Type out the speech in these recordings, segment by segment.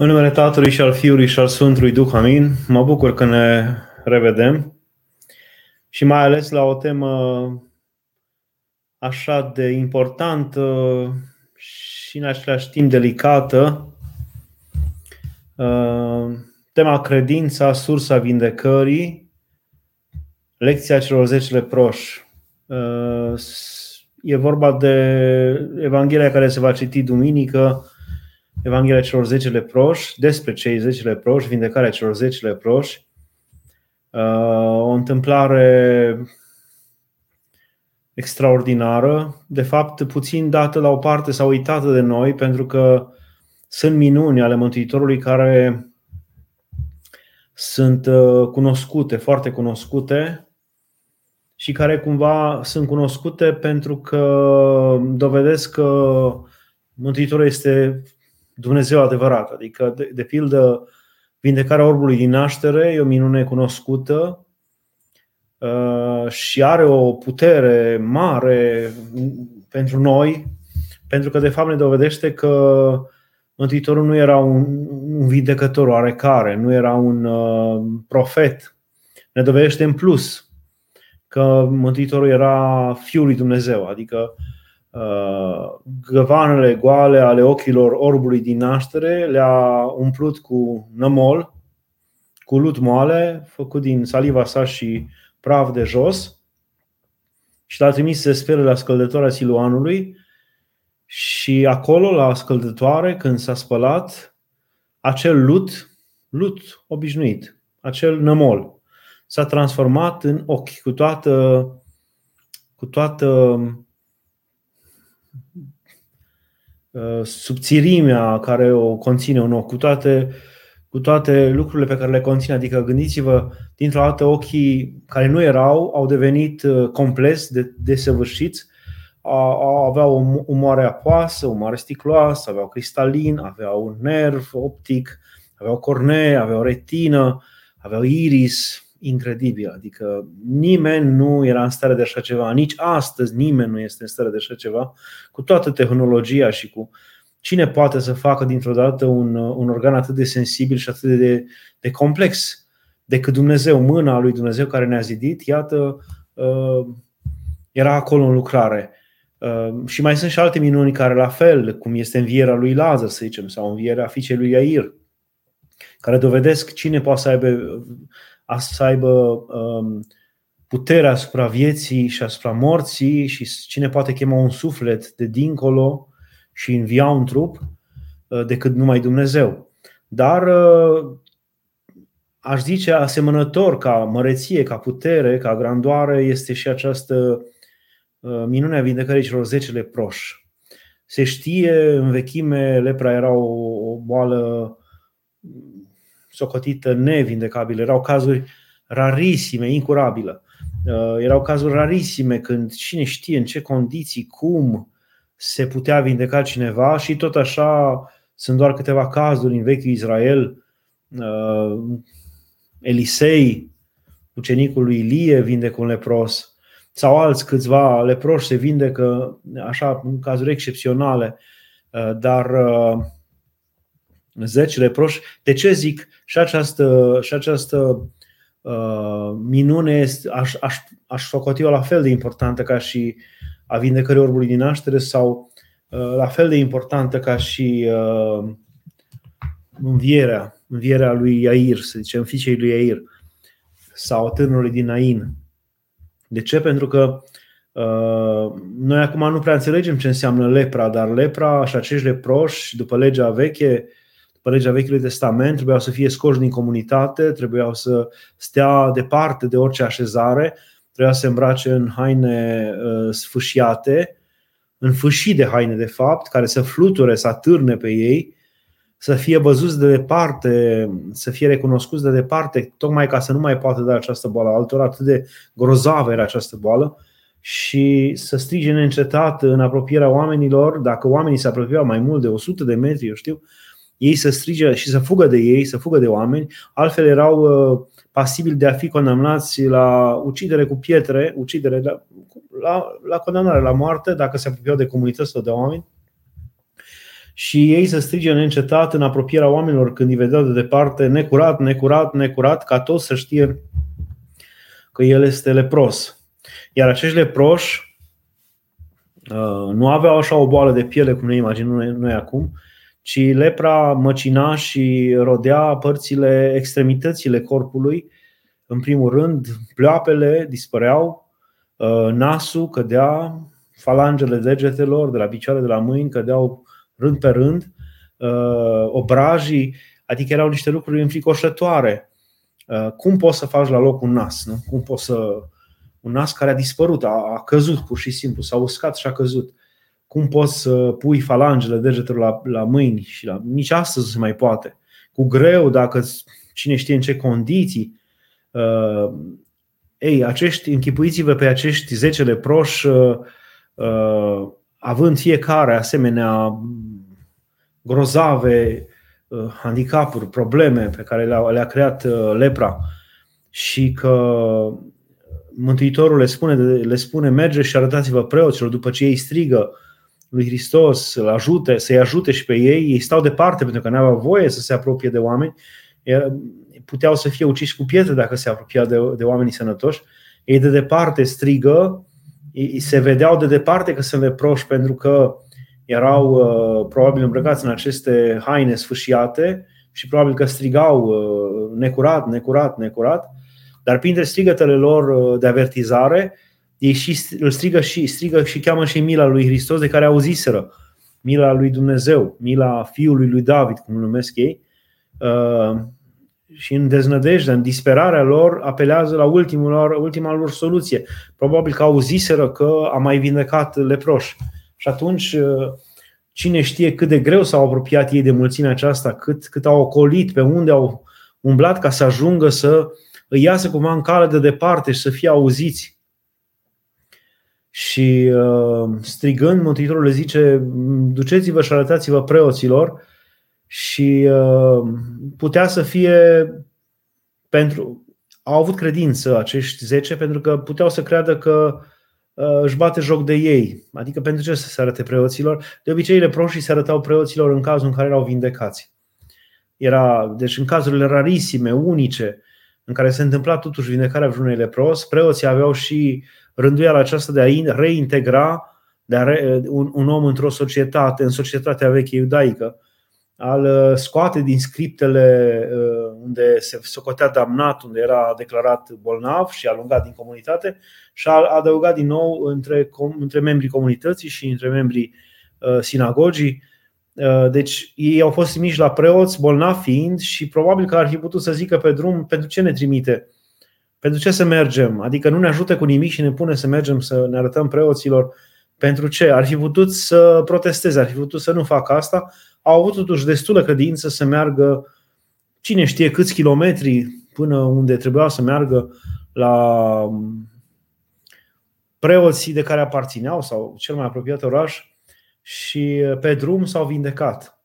În numele Tatălui și al Fiului și al Sfântului Duh, amin. Mă bucur că ne revedem și mai ales la o temă așa de importantă și în același timp delicată. Tema credința, sursa vindecării, lecția celor 10 leproși. E vorba de Evanghelia care se va citi duminică, Evanghelia celor 10 leproși, despre cei 10 leproși, vindecarea celor 10 leproși. O întâmplare extraordinară, de fapt puțin dată la o parte sau uitată de noi, pentru că sunt minuni ale Mântuitorului care sunt cunoscute, foarte cunoscute și care cumva sunt cunoscute pentru că dovedesc că Mântuitorul este Dumnezeu adevărat, adică de pildă vindecarea orbului din naștere e o minune cunoscută și are o putere mare pentru noi, pentru că de fapt ne dovedește că Mântuitorul nu era un vindecător oarecare, nu era un profet. Ne dovedește în plus că Mântuitorul era Fiul lui Dumnezeu, adică găvanele goale ale ochilor orbului din naștere le-a umplut cu nămol, cu lut moale, făcut din saliva sa și praf de jos, și l-a trimis să se spere la scăldătoarea Siloanului. Și acolo, la scăldătoare, când s-a spălat, acel lut obișnuit, acel nămol s-a transformat în ochi cu toată subțirimea care o conține un ochi, cu toate lucrurile pe care le conține. Adică gândiți-vă, dintr-o dată ochii care nu erau au devenit compleți, desăvârșiți, aveau o moare apoasă, o moare sticloasă, aveau cristalin, aveau un nerv optic, aveau cornee, aveau retină, aveau iris. Incredibil, adică nimeni nu era în stare de așa ceva, nici astăzi nimeni nu este în stare de așa ceva, cu toată tehnologia și cu cine poate să facă dintr-o dată un organ atât de sensibil și atât de complex decât Dumnezeu, mâna lui Dumnezeu care ne-a zidit, iată, era acolo în lucrare. Și mai sunt și alte minuni care la fel, cum este învierea lui Lazar, să zicem, sau învierea fiicei lui Iair, care dovedesc cine poate să aibă puterea asupra vieții și asupra morții și cine poate chema un suflet de dincolo și învia un trup decât numai Dumnezeu. Dar aș zice asemănător ca măreție, ca putere, ca grandoare este și această minune a vindecării celor 10 leproși. Se știe în vechime, lepra era o boală socotită nevindecabilă. Erau cazuri rarisime, incurabilă. Erau cazuri rarisime când cine știe în ce condiții, cum se putea vindeca cineva, și tot așa sunt doar câteva cazuri în vechiul Israel. Elisei, ucenicul lui Ilie, vindecă un lepros, sau alți câțiva leproși se vindecă așa în cazuri excepționale, dar 10 leproși. De ce zic? Și această minune aș socoti-o la fel de importantă ca și a vindecării orbului din naștere sau la fel de importantă ca și învierea lui Iair, să zicem, fiicei lui Iair sau tânărului din Nain. De ce? Pentru că noi acum nu prea înțelegem ce înseamnă lepra, dar lepra și acești leproși, după legea veche, legea Vechiului Testament, trebuiau să fie scoși din comunitate, trebuiau să stea departe de orice așezare, trebuia să se îmbrace în haine sfâșiate, în fâșii de haine de fapt, care să fluture, să atârne pe ei, să fie văzuți de departe, să fie recunoscuți de departe, tocmai ca să nu mai poată da această boală altora, atât de grozavă era această boală, și să strige neîncetat în apropierea oamenilor. Dacă oamenii se apropiau mai mult de 100 de metri, eu știu, ei să strige și să fugă de ei, să fugă de oameni, altfel erau pasibili de a fi condamnați la ucidere cu pietre, ucidere la condamnare la moarte, dacă se apropiau de comunități sau de oameni. și ei se strige neîncetat în apropierea oamenilor când îi vedeau de departe: necurat, necurat, necurat, ca toți să știe că el este lepros. Iar acești leproși nu aveau așa o boală de piele cum ne imaginăm noi acum, ci lepra măcina și rodea părțile, extremitățile corpului. În primul rând, pleoapele dispăreau, nasul cădea, falangele degetelor, de la picioare, de la mâini, cădeau rând pe rând, obrajii, adică erau niște lucruri înfricoșătoare. Cum poți să faci la loc un nas? Nu? Cum poți să... Un nas care a dispărut, a căzut pur și simplu, s-a uscat și a căzut. Cum poți să pui falangele degetelor la mâini? Și nici astăzi nu se mai poate. Cu greu, dacă cine știe în ce condiții. Ei, închipuiți-vă pe acești 10 leproși având fiecare asemenea grozave handicapuri, probleme pe care le-a creat lepra, și că Mântuitorul le spune: merge și arătați-vă preoților. După ce ei strigă lui Hristos să-i ajute și pe ei, ei stau departe pentru că nu aveau voie să se apropie de oameni. Puteau să fie uciși cu pietre dacă se apropiau de oamenii sănătoși. Ei de departe strigă, se vedeau de departe că sunt leproși pentru că erau probabil îmbrăcați în aceste haine sfâșiate și probabil că strigau necurat, necurat, necurat. Dar printre strigătele lor de avertizare, ei strigă și cheamă și mila lui Hristos, de care auziseră. Mila lui Dumnezeu, mila Fiului lui David, cum îl numesc ei. Și în deznădejdea, în disperarea lor, apelează la ultima lor soluție. Probabil că auziseră că a mai vindecat leproși. Și atunci, cine știe cât de greu s-au apropiat ei de mulțimea aceasta, cât au ocolit, pe unde au umblat ca să ajungă să îi iasă cumva în cale de departe și să fie auziți. Și strigând, Mântuitorul le zice: duceți-vă și arătați-vă preoților. Și putea să fie au avut credință acești 10 pentru că puteau să creadă că își bate joc de ei. Adică pentru ce să se arate preoților? De obicei leproșii se arătau preoților în cazul în care erau vindecați. Deci în cazurile rarisime, unice, în care se întâmpla totuși vindecarea vreunui lepros, preoții aveau și rânduiala aceasta de a reintegra un om într-o societate, în societatea veche iudaică, al scoate din scriptele unde se socotea damnat, unde era declarat bolnav și alungat din comunitate, și a adăugat din nou între membrii comunității și între membrii sinagogii. Deci ei au fost trimiși la preoți, bolnavi fiind, și probabil că ar fi putut să zică pe drum: pentru ce ne trimite? Pentru ce să mergem? Adică nu ne ajută cu nimic și ne pune să mergem să ne arătăm preoților. Pentru ce? Ar fi putut să protesteze, ar fi putut să nu facă asta. Au avut totuși destulă credință să meargă cine știe câți kilometri până unde trebuia să meargă la preoții de care aparțineau sau cel mai apropiat oraș, și pe drum s-au vindecat.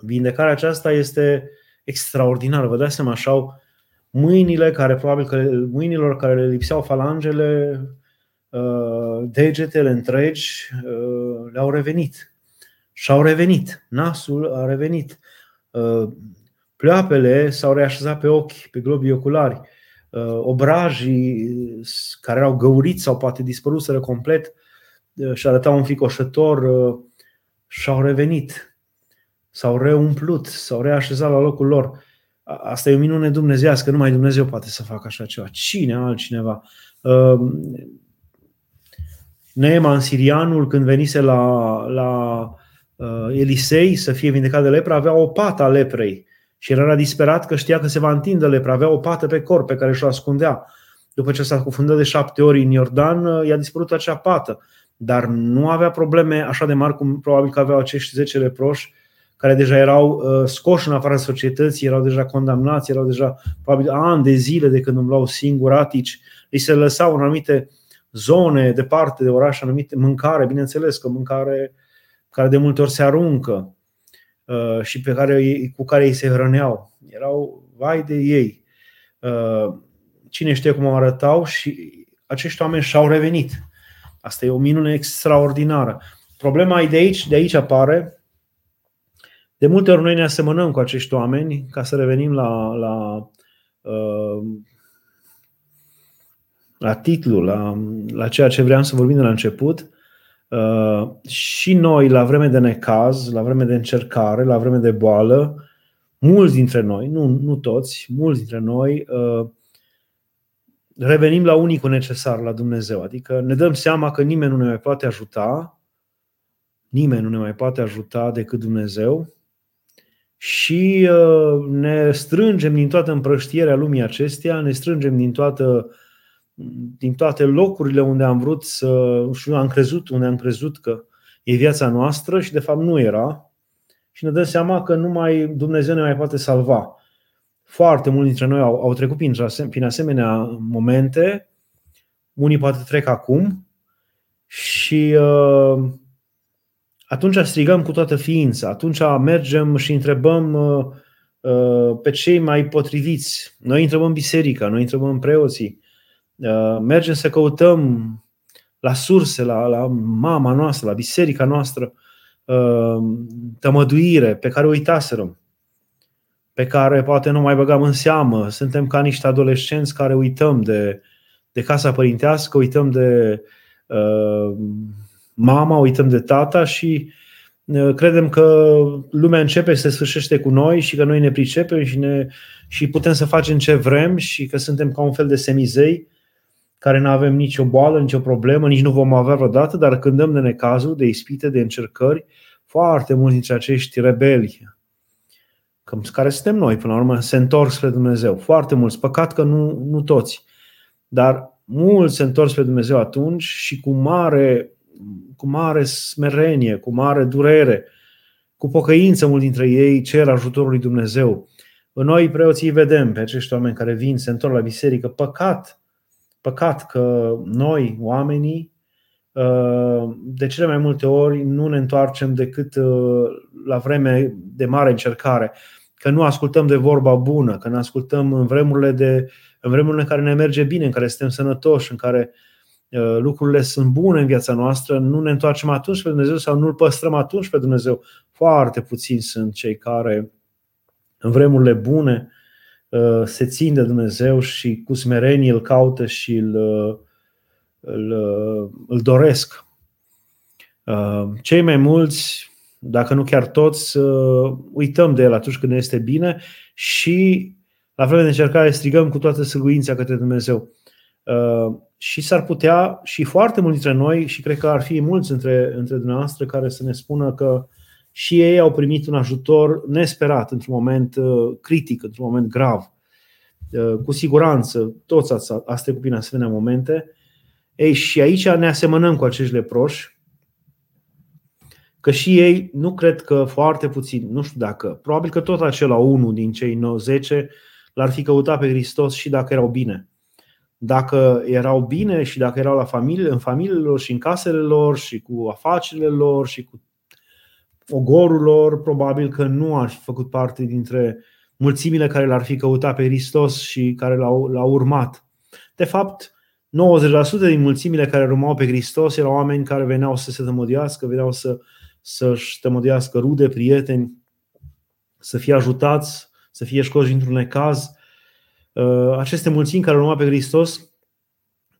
Vindecarea aceasta este extraordinară. Vă dați seama, așa au mâinile, care probabil că mâinilor care le lipseau falangele, degetele întregi le-au revenit. Și-au revenit. Nasul a revenit. Pleoapele s-au reașezat pe ochi, pe globii oculari. Obrajii care erau găuriți sau poate dispăruseră complet și arătau înfricoșător și-au revenit. S-au reumplut, s-au reașezat la locul lor. Asta e o minune dumnezeiască. Numai Dumnezeu poate să facă așa ceva. Cine altcineva? Neeman sirianul, când venise la Elisei să fie vindecat de lepră, avea o pată a leprei și era disperat că știa că se va întinde lepra. Avea o pată pe corp pe care și-o ascundea. După ce s-a cufundat de 7 ori în Iordan, i-a dispărut acea pată. Dar nu avea probleme așa de mari cum probabil că aveau acești 10 leproși, care deja erau scoși în afara societății, erau deja condamnați, erau deja probabil ani de zile de când umblau singuratici. Li se lăsau în anumite zone departe de oraș anumite mâncare, bineînțeles că mâncare care de multe ori se aruncă și cu care ei se hrăneau. Erau vai de ei. Cine știe cum o arătau, și acești oameni și-au revenit. Asta e o minune extraordinară. Problema de aici apare De multe ori noi ne asemănăm cu acești oameni, ca să revenim la titlu, la ceea ce vreau să vorbim de la început. Și noi, la vreme de necaz, la vreme de încercare, la vreme de boală, mulți dintre noi, nu toți, mulți dintre noi, revenim la unicul necesar, la Dumnezeu. Adică ne dăm seama că nimeni nu ne mai poate ajuta, nimeni nu ne mai poate ajuta decât Dumnezeu și ne strângem din toată împrăștierea lumii acesteia, ne strângem din toate locurile unde am vrut unde am crezut că e viața noastră și de fapt nu era. Și ne dăm seama că numai Dumnezeu ne mai poate salva. Foarte mulți dintre noi au trecut prin asemenea momente. Unii poate trec acum. Și atunci strigăm cu toată ființa. Atunci mergem și întrebăm pe cei mai potriviți. Noi întrebăm biserica, noi întrebăm preoții. Mergem să căutăm la surse, la mama noastră, la biserica noastră, tămăduire pe care o uitaserăm, pe care poate nu mai băgam în seamă. Suntem ca niște adolescenți care uităm de casa părintească, uităm de mama, uităm de tata și credem că lumea începe și se sfârșește cu noi și că noi ne pricepem și putem să facem ce vrem și că suntem ca un fel de semizei care nu avem nicio boală, nicio problemă, nici nu vom avea vreodată, dar când dăm de necazuri, de ispite, de încercări, foarte mulți dintre acești rebeli, care suntem noi, până la urmă, se întorc spre Dumnezeu. Foarte mulți, păcat că nu toți, dar mulți se întorc spre Dumnezeu atunci și cu mare smerenie, cu mare durere, cu pocăință mulți dintre ei cer ajutorul lui Dumnezeu. Noi, preoții, vedem pe acești oameni care vin, se întorc la biserică, păcat că noi, oamenii, de cele mai multe ori nu ne întoarcem decât la vreme de mare încercare, că nu ascultăm de vorba bună, că ne ascultăm în vremurile în care ne merge bine, în care suntem sănătoși, în care lucrurile sunt bune în viața noastră, nu ne întoarcem atunci pe Dumnezeu sau nu îl păstrăm atunci pe Dumnezeu. Foarte puțini sunt cei care în vremurile bune se țin de Dumnezeu și cu smerenie îl caută și îl doresc. Cei mai mulți, dacă nu chiar toți, uităm de el atunci când ne este bine și la vreme de încercare strigăm cu toată sârguința către Dumnezeu. Și s-ar putea, și foarte mulți dintre noi, și cred că ar fi mulți între dumneavoastră care să ne spună că și ei au primit un ajutor nesperat într-un moment critic, într-un moment grav. Cu siguranță, toți ați trecut prin asemenea momente. Ei, și aici ne asemănăm cu acești leproși, că și ei, nu cred că foarte puțin, nu știu dacă, probabil că tot acela unul din cei 10 l-ar fi căutat pe Hristos și dacă erau bine. Dacă erau bine și dacă erau în familiile lor și în casele lor și cu afacerile lor și cu ogorul lor, probabil că nu ar fi făcut parte dintre mulțimile care l-ar fi căutat pe Hristos și care l-au urmat. De fapt, 90% din mulțimile care urmau pe Hristos erau oameni care veneau să se tămăduiască, veneau să-și tămăduiască rude, prieteni, să fie ajutați, să fie scoși dintr-un necaz. Aceste mulțimi care urmau pe Hristos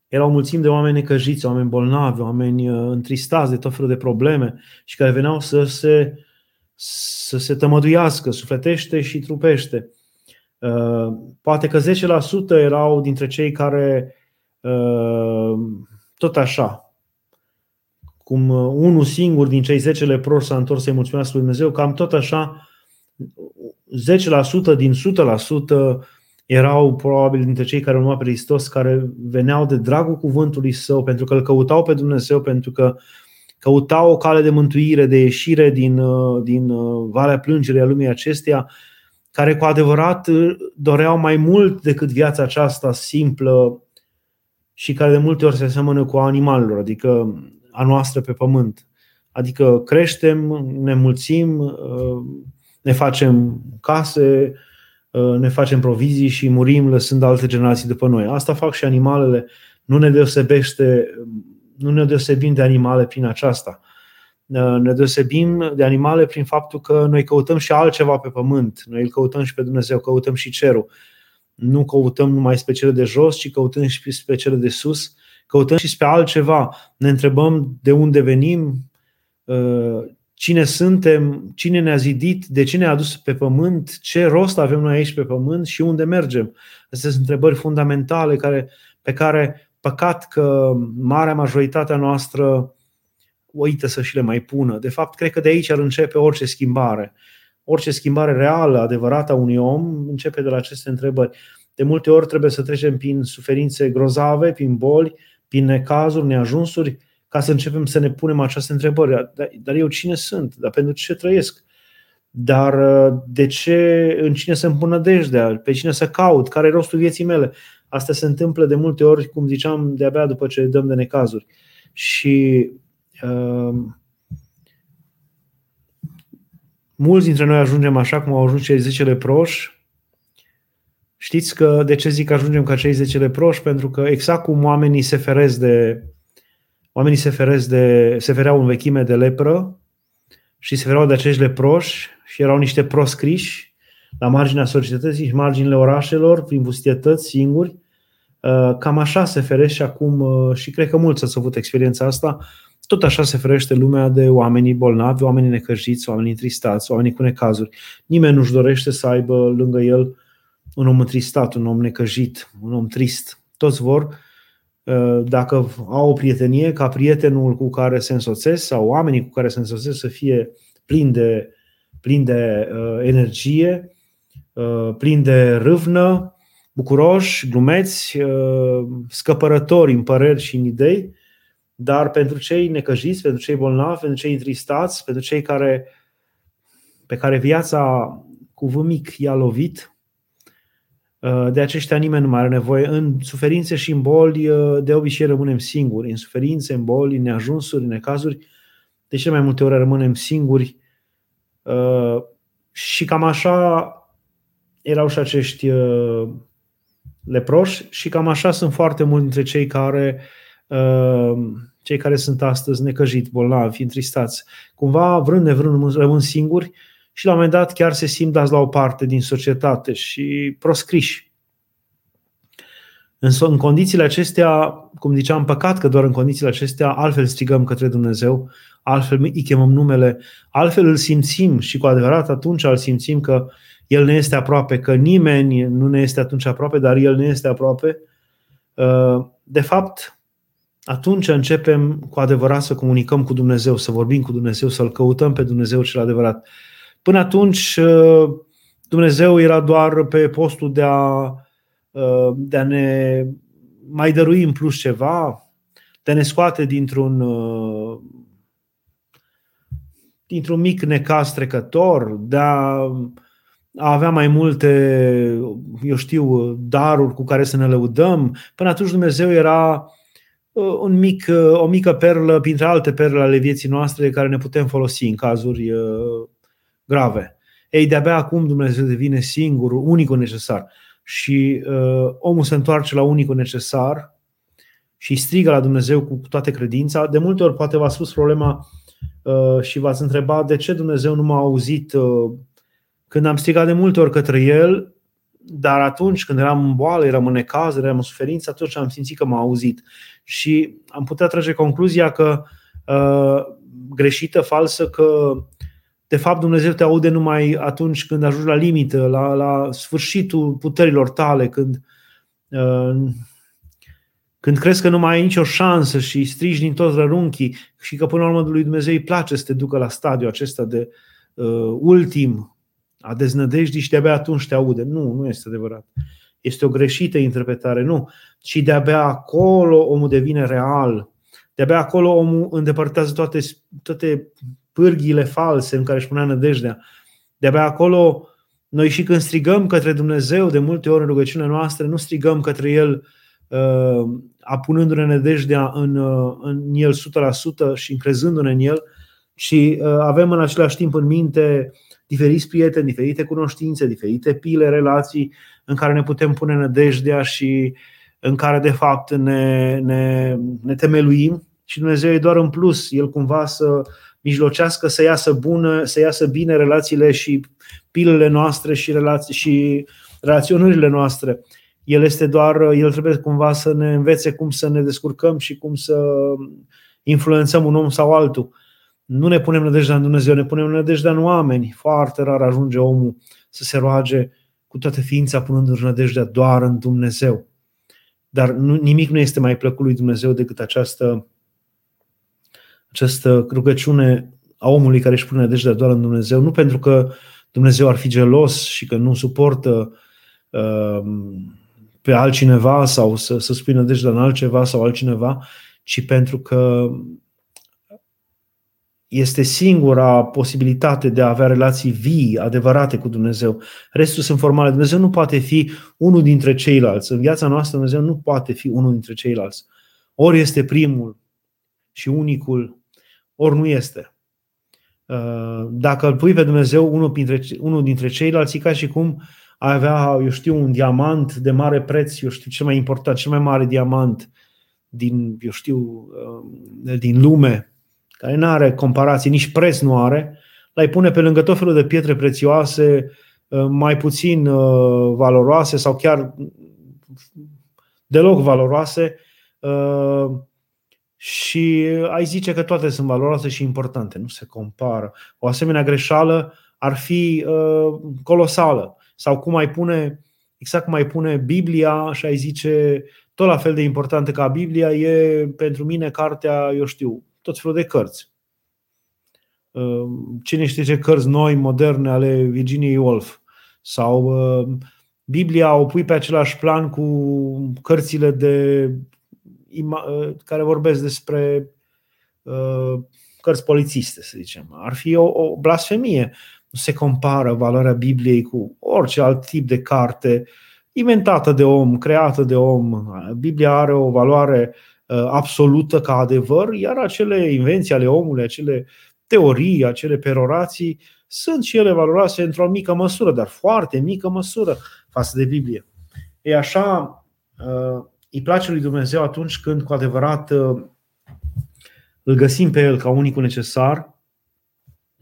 erau mulțimi de oameni necăjiți, oameni bolnavi, oameni întristați de tot felul de probleme și care veneau să se tămăduiască sufletește și trupește. Poate că 10% erau dintre cei care tot așa, cum unul singur din cei 10 leproși s-a întors să-i mulțumească lui Dumnezeu, cam tot așa 10% din 100% erau probabil dintre cei care urmau pe Hristos, care veneau de dragul cuvântului său, pentru că îl căutau pe Dumnezeu, pentru că căutau o cale de mântuire, de ieșire din valea plângerii a lumii acesteia, care cu adevărat doreau mai mult decât viața aceasta simplă și care de multe ori se asemănă cu a animalelor, adică a noastră pe pământ. Adică creștem, ne mulțim, ne facem case, ne facem provizii și murim lăsând alte generații după noi. Asta fac și animalele, nu ne deosebim de animale prin aceasta. Ne deosebim de animale prin faptul că noi căutăm și altceva pe pământ. Noi îl căutăm și pe Dumnezeu, căutăm și cerul. Nu căutăm numai spre cele de jos, ci căutăm și spre cele de sus. Căutăm și spre altceva. Ne întrebăm de unde venim, cine suntem, cine ne-a zidit, de ce ne-a adus pe pământ, ce rost avem noi aici pe pământ și unde mergem. Astea sunt întrebări fundamentale pe care, păcat că marea majoritatea noastră uită să și le mai pună. De fapt, cred că de aici ar începe orice schimbare. Orice schimbare reală, adevărată a unui om, începe de la aceste întrebări. De multe ori trebuie să trecem prin suferințe grozave, prin boli, prin necazuri, neajunsuri, ca să începem să ne punem aceste întrebări. Dar eu cine sunt? Dar pentru ce trăiesc? Dar de ce? În cine să-mi pun nădejdea? Pe cine să caut? Care e rostul vieții mele? Asta se întâmplă de multe ori, cum ziceam, de-abia după ce dăm de necazuri. Și mulți dintre noi ajungem așa cum au ajuns cei 10 leproși. Știți că de ce zic ajungem ca cei 10 leproși? Pentru că exact cum oamenii se fereau în vechime de lepră și se fereau de acești leproși și erau niște proscriși la marginea societății și marginile orașelor, prin pustietăți, singuri. Cam așa se ferește acum și cred că mulți ați avut experiența asta. Tot așa se ferește lumea de oamenii bolnavi, oamenii necăjiți, oamenii întristați, oamenii cu necazuri. Nimeni nu-și dorește să aibă lângă el un om întristat, un om necăjit, un om trist. Toți vor, dacă au o prietenie, ca prietenul cu care se însoțesc sau oamenii cu care se însoțesc să fie plini de energie, plini de râvnă, bucuroși, glumeți, scăpărători în păreri și în idei. Dar pentru cei necăjiți, pentru cei bolnavi, pentru cei întristați, pentru cei pe care viața cu vânt mic i-a lovit, de aceștia nimeni nu mai are nevoie. În suferințe și în boli de obicei rămânem singuri. În suferințe, în boli, în neajunsuri, în necazuri, de cele mai multe ori rămânem singuri. Și cam așa erau și acești leproși și cam așa sunt foarte mulți dintre cei care sunt astăzi necăjiți, bolnavi, întristați. Cumva, vrând nevrând, rămân singuri și la un moment dat chiar se simt dați la o parte din societate și proscriși. În condițiile acestea, cum ziceam, păcat că doar în condițiile acestea altfel strigăm către Dumnezeu, altfel îi chemăm numele, altfel îl simțim și cu adevărat atunci îl simțim că El ne este aproape, că nimeni nu ne este atunci aproape, dar El ne este aproape. De fapt, atunci începem cu adevărat să comunicăm cu Dumnezeu, să vorbim cu Dumnezeu, să-L căutăm pe Dumnezeu cel adevărat. Până atunci, Dumnezeu era doar pe postul de a ne mai dărui în plus ceva, de a ne scoate dintr-un mic necaz trecător, de a avea mai multe, daruri cu care să ne lăudăm. Până atunci Dumnezeu era o mică perlă printre alte perle ale vieții noastre care ne putem folosi în cazuri grave. Ei, de-abia acum Dumnezeu devine singurul, unicul necesar și omul se întoarce la unicul necesar și strigă la Dumnezeu cu toată credința. De multe ori poate v-a spus problema și v-ați întrebat de ce Dumnezeu nu m-a auzit când am strigat de multe ori către El. Dar atunci când eram în boală, eram în necaz, eram în suferință, atunci am simțit că m-a auzit. Și am putea trage concluzia că greșită, falsă, că de fapt Dumnezeu te aude numai atunci când ajungi la limită, la sfârșitul puterilor tale, când crezi că nu mai ai nicio șansă și strigi din toți rărunchii și că până la urmă lui Dumnezeu îi place să te ducă la stadiul acesta de ultim, a deznădejdii și de-abia atunci te aude. Nu este adevărat. Este o greșită interpretare, nu. Și de-abia acolo omul devine real. De-abia acolo omul îndepărtează toate pârghiile false în care își punea nădejdea. De-abia acolo noi și când strigăm către Dumnezeu, de multe ori în rugăciunea noastră, nu strigăm către El apunându-ne nădejdea în El 100% și încrezându-ne în El, și avem în același timp în minte diferiți prieteni, diferite cunoștințe, diferite pile, relații în care ne putem pune nădejdea și în care de fapt ne temeluim și Dumnezeu e doar în plus. El cumva să mijlocească să iasă bună, să iasă bine relațiile și pilele noastre și relaționările noastre. El trebuie cumva să ne învețe cum să ne descurcăm și cum să influențăm un om sau altul. Nu ne punem nădejdea în Dumnezeu, ne punem nădejdea în oameni. Foarte rar ajunge omul să se roage cu toată ființa punându-și nădejdea doar în Dumnezeu. Dar nimic nu este mai plăcut lui Dumnezeu decât această rugăciune a omului care își pune nădejdea doar în Dumnezeu. Nu pentru că Dumnezeu ar fi gelos și că nu suportă pe altcineva sau să-ți pui nădejdea în altceva sau altcineva, ci pentru că este singura posibilitate de a avea relații vii, adevărate cu Dumnezeu. Restul sunt formale. Dumnezeu nu poate fi unul dintre ceilalți. În viața noastră Dumnezeu nu poate fi unul dintre ceilalți. Ori este primul și unicul, ori nu este. Dacă îl pui pe Dumnezeu unul dintre ceilalți, ca și cum ai avea, un diamant de mare preț, cel mai important, cel mai mare diamant din lume, care nu are comparații, nici preț nu are, l-ai pune pe lângă tot felul de pietre prețioase, mai puțin valoroase sau chiar deloc valoroase și ai zice că toate sunt valoroase și importante, nu se compară. O asemenea greșeală ar fi colosală. Sau cum ai pune, exact cum ai pune Biblia și ai zice tot la fel de importantă ca Biblia e pentru mine cartea, tot felul de cărți. Cine știe ce cărți noi, moderne, ale Virginia Woolf. Sau Biblia o pui pe același plan cu cărțile care vorbesc despre cărți polițiste, să zicem. Ar fi o blasfemie. Nu se compară valoarea Bibliei cu orice alt tip de carte inventată de om, creată de om. Biblia are o valoare absolută ca adevăr, iar acele invenții ale omului, acele teorii, acele perorații sunt și ele valoroase într-o mică măsură, dar foarte mică măsură față de Biblie. E așa, îi place lui Dumnezeu atunci când cu adevărat îl găsim pe El ca unicul necesar.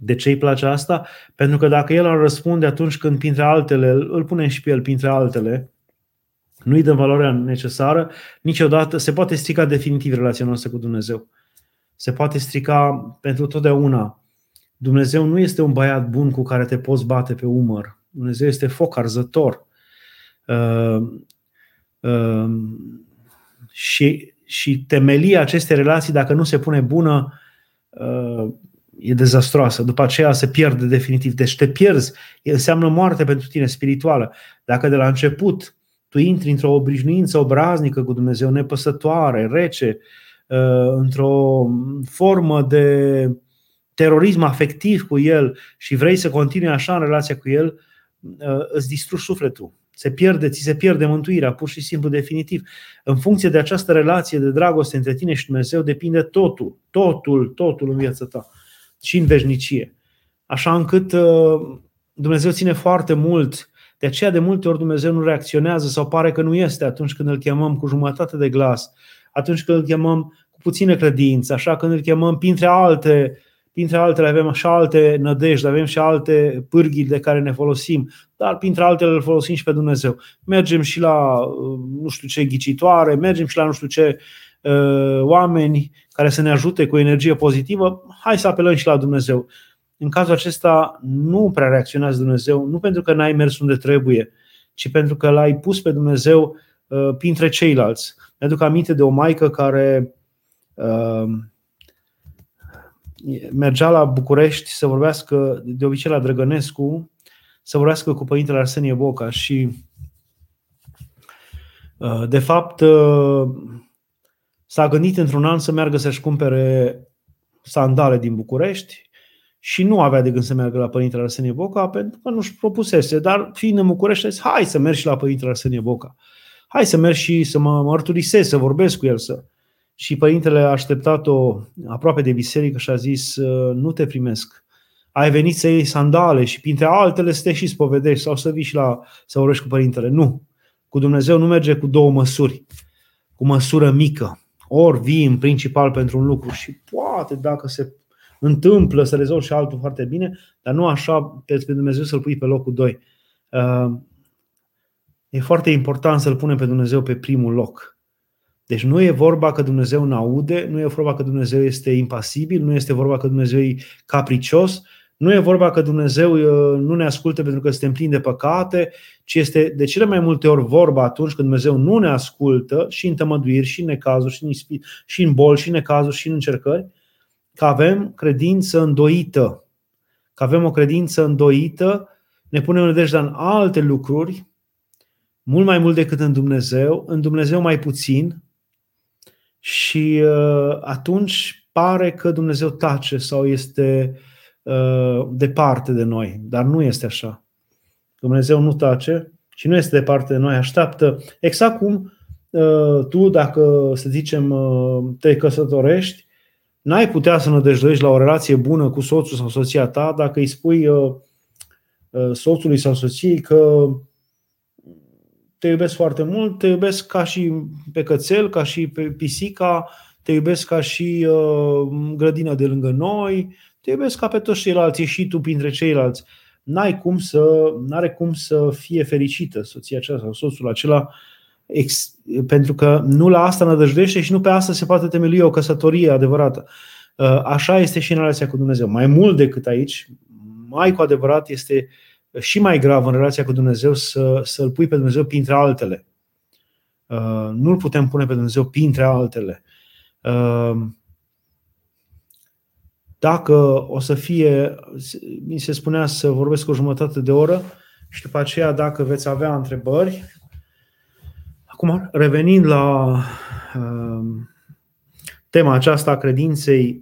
De ce îi place asta? Pentru că dacă El ar răspunde atunci când printre altele, îl punem și pe El printre altele, nu-i dăm valoarea necesară, niciodată se poate strica definitiv relația noastră cu Dumnezeu. Se poate strica pentru totdeauna. Dumnezeu nu este un băiat bun cu care te poți bate pe umăr. Dumnezeu este foc arzător. Și temelia acestei relații, dacă nu se pune bună, e dezastroasă. După aceea se pierde definitiv. Deci te pierzi. Înseamnă moarte pentru tine spirituală. Dacă de la început tu intri într-o obișnuință obraznică cu Dumnezeu, nepăsătoare, rece, într-o formă de terorism afectiv cu El și vrei să continui așa în relația cu El, îți distrugi sufletul. Ți se pierde mântuirea, pur și simplu, definitiv. În funcție de această relație de dragoste între tine și Dumnezeu depinde totul în viața ta și în veșnicie. Așa încât Dumnezeu ține foarte mult. De aceea de multe ori Dumnezeu nu reacționează sau pare că nu este atunci când îl chemăm cu jumătate de glas, atunci când îl chemăm cu puțină credință, așa când îl chemăm printre altele avem și alte nădejde, avem și alte pârghii de care ne folosim, dar printre altele îl folosim și pe Dumnezeu. Mergem și la nu știu ce ghicitoare, mergem și la nu știu ce oameni care să ne ajute cu energie pozitivă, hai să apelăm și la Dumnezeu. În cazul acesta nu prea reacționează Dumnezeu, nu pentru că n-ai mers unde trebuie, ci pentru că l-ai pus pe Dumnezeu printre ceilalți. Mi-aduc aminte de o maică care mergea la București să vorbească, de obicei la Drăgănescu, să vorbească cu părintele Arsenie Boca și de fapt s-a gândit într-un an să meargă să-și cumpere sandale din București. Și nu avea de gând să meargă la părintele Arsenie Boca pentru că nu-și propusese, dar fiind în București, hai să merg și la părintele Arsenie Boca. Hai să merg și să mă mărturisesc, să vorbesc cu el. Și părintele a așteptat-o aproape de biserică și a zis, nu te primesc. Ai venit să iei sandale și printre altele să te și spovedești sau să vii și să vorbești cu părintele. Nu. Cu Dumnezeu nu merge cu două măsuri. Cu măsură mică. Ori vii în principal pentru un lucru și poate dacă se întâmplă să rezolvi și altul foarte bine, dar nu așa pe Dumnezeu să-l pui pe locul 2. E foarte important să-l punem pe Dumnezeu pe primul loc. Deci nu e vorba că Dumnezeu n-aude, nu e vorba că Dumnezeu este impasibil, nu este vorba că Dumnezeu e capricios, nu e vorba că Dumnezeu nu ne ascultă pentru că suntem plini de păcate, ci este de cele mai multe ori vorba atunci când Dumnezeu nu ne ascultă și în tămăduiri, și în necazuri, și în ispite, și în boli, și în necazuri, și în încercări, că avem credință îndoită. Că avem o credință îndoită, ne punem nădejdea în alte lucruri, mult mai mult decât în Dumnezeu, în Dumnezeu mai puțin, și atunci pare că Dumnezeu tace sau este departe de noi, dar nu este așa. Dumnezeu nu tace și nu este departe de noi, așteaptă. Exact cum tu, dacă, să zicem, te căsătorești, n-ai putea să nădăjduiești la o relație bună cu soțul sau soția ta dacă îi spui soțului sau soției că te iubesc foarte mult, te iubesc ca și pe cățel, ca și pe pisica, te iubesc ca și grădina de lângă noi, te iubesc ca pe toți ceilalți, e și tu printre ceilalți. N-are cum să fie fericită soția aceasta sau soțul acela, pentru că nu la asta nădăjduiește și nu pe asta se poate temelui o căsătorie adevărată. Așa este și în relația cu Dumnezeu. Mai mult decât aici, mai cu adevărat este și mai grav în relația cu Dumnezeu să-L pui pe Dumnezeu printre altele. Nu-L putem pune pe Dumnezeu printre altele. Dacă o să fie, mi se spunea să vorbesc o jumătate de oră și după aceea dacă veți avea întrebări. Acum, revenind la tema aceasta a credinței,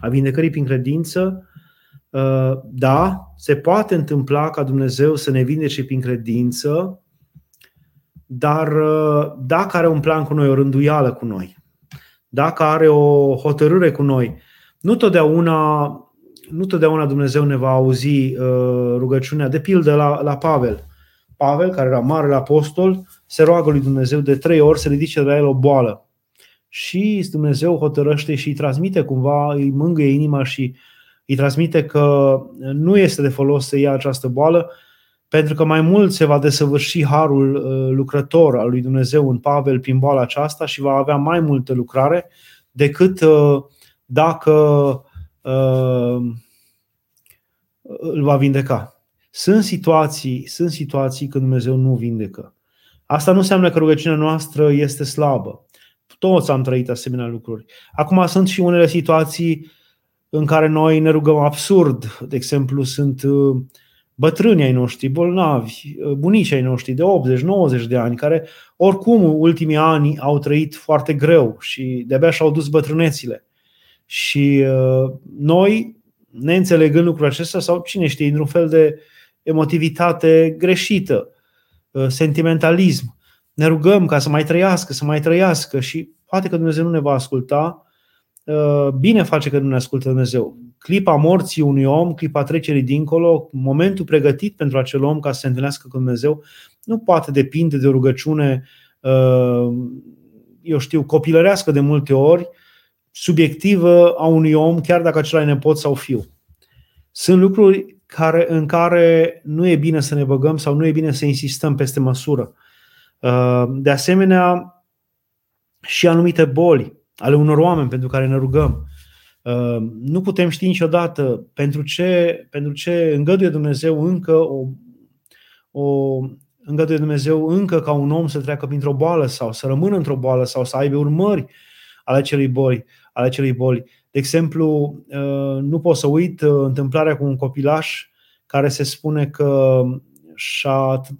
a vindecării prin credință, da, se poate întâmpla ca Dumnezeu să ne vindece prin credință, dar dacă are un plan cu noi, o rânduială cu noi, dacă are o hotărâre cu noi, nu totdeauna Dumnezeu ne va auzi rugăciunea. De pildă la Pavel. Pavel, care era marele apostol, se roagă lui Dumnezeu de 3 ori să ridice de la el o boală. Și Dumnezeu hotărăște și îi transmite cumva, îi mângâie inima și îi transmite că nu este de folos să ia această boală, pentru că mai mult se va desăvârși harul lucrător al lui Dumnezeu în Pavel prin boala aceasta și va avea mai multă lucrare decât dacă îl va vindeca. Sunt situații când Dumnezeu nu vindecă. Asta nu înseamnă că rugăciunea noastră este slabă. Toți am trăit asemenea lucruri. Acum sunt și unele situații în care noi ne rugăm absurd. De exemplu, sunt bătrânii ai noștri, bolnavi, bunicii ai noștri de 80-90 de ani, care oricum ultimii ani au trăit foarte greu și de-abia și-au dus bătrânețile. Și noi, neînțelegând lucrul acesta, sau cine știe, într-un fel de emotivitate greșită, sentimentalism, ne rugăm ca să mai trăiască și poate că Dumnezeu nu ne va asculta. Bine face că nu ne ascultă Dumnezeu. Clipa morții unui om, clipa trecerii dincolo, momentul pregătit pentru acel om ca să se întâlnească cu Dumnezeu, nu poate depinde de o rugăciune, copilărească de multe ori, subiectivă a unui om, chiar dacă acela e nepot sau fiu. Sunt lucruri în care nu e bine să ne băgăm sau nu e bine să insistăm peste măsură. De asemenea, și anumite boli ale unor oameni pentru care ne rugăm. Nu putem ști niciodată pentru ce îngăduie Dumnezeu încă îngăduie Dumnezeu încă ca un om să treacă printr-o boală sau să rămână într-o boală sau să aibă urmări ale acelei boli. De exemplu, nu pot să uit întâmplarea cu un copilaș care se spune că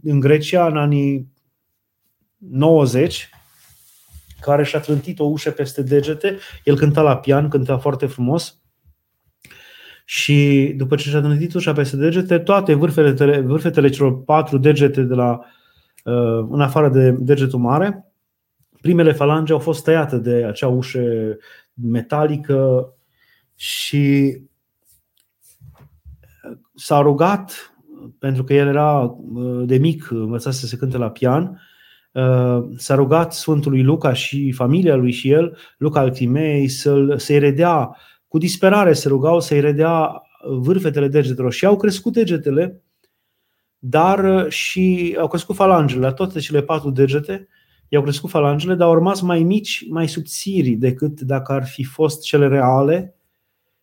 în Grecia, în anii 90, care și-a trântit o ușă peste degete. El cânta la pian, cânta foarte frumos. Și după ce și-a trântit ușa peste degete, toate vârfetele celor 4 degete de la, în afară de degetul mare, primele falange au fost tăiate de acea ușă metalică și s-a rugat, pentru că el era de mic, învățase să se cânte la pian, s-a rugat Sfântului Luca și familia lui și el, Luca al Timei, să-i redea Cu disperare se rugau să-i redea vârfetele degetelor și au crescut degetele, dar și au crescut falangele, la toate cele 4 degete i-au crescut falangele, dar au rămas mai mici, mai subțiri decât dacă ar fi fost cele reale.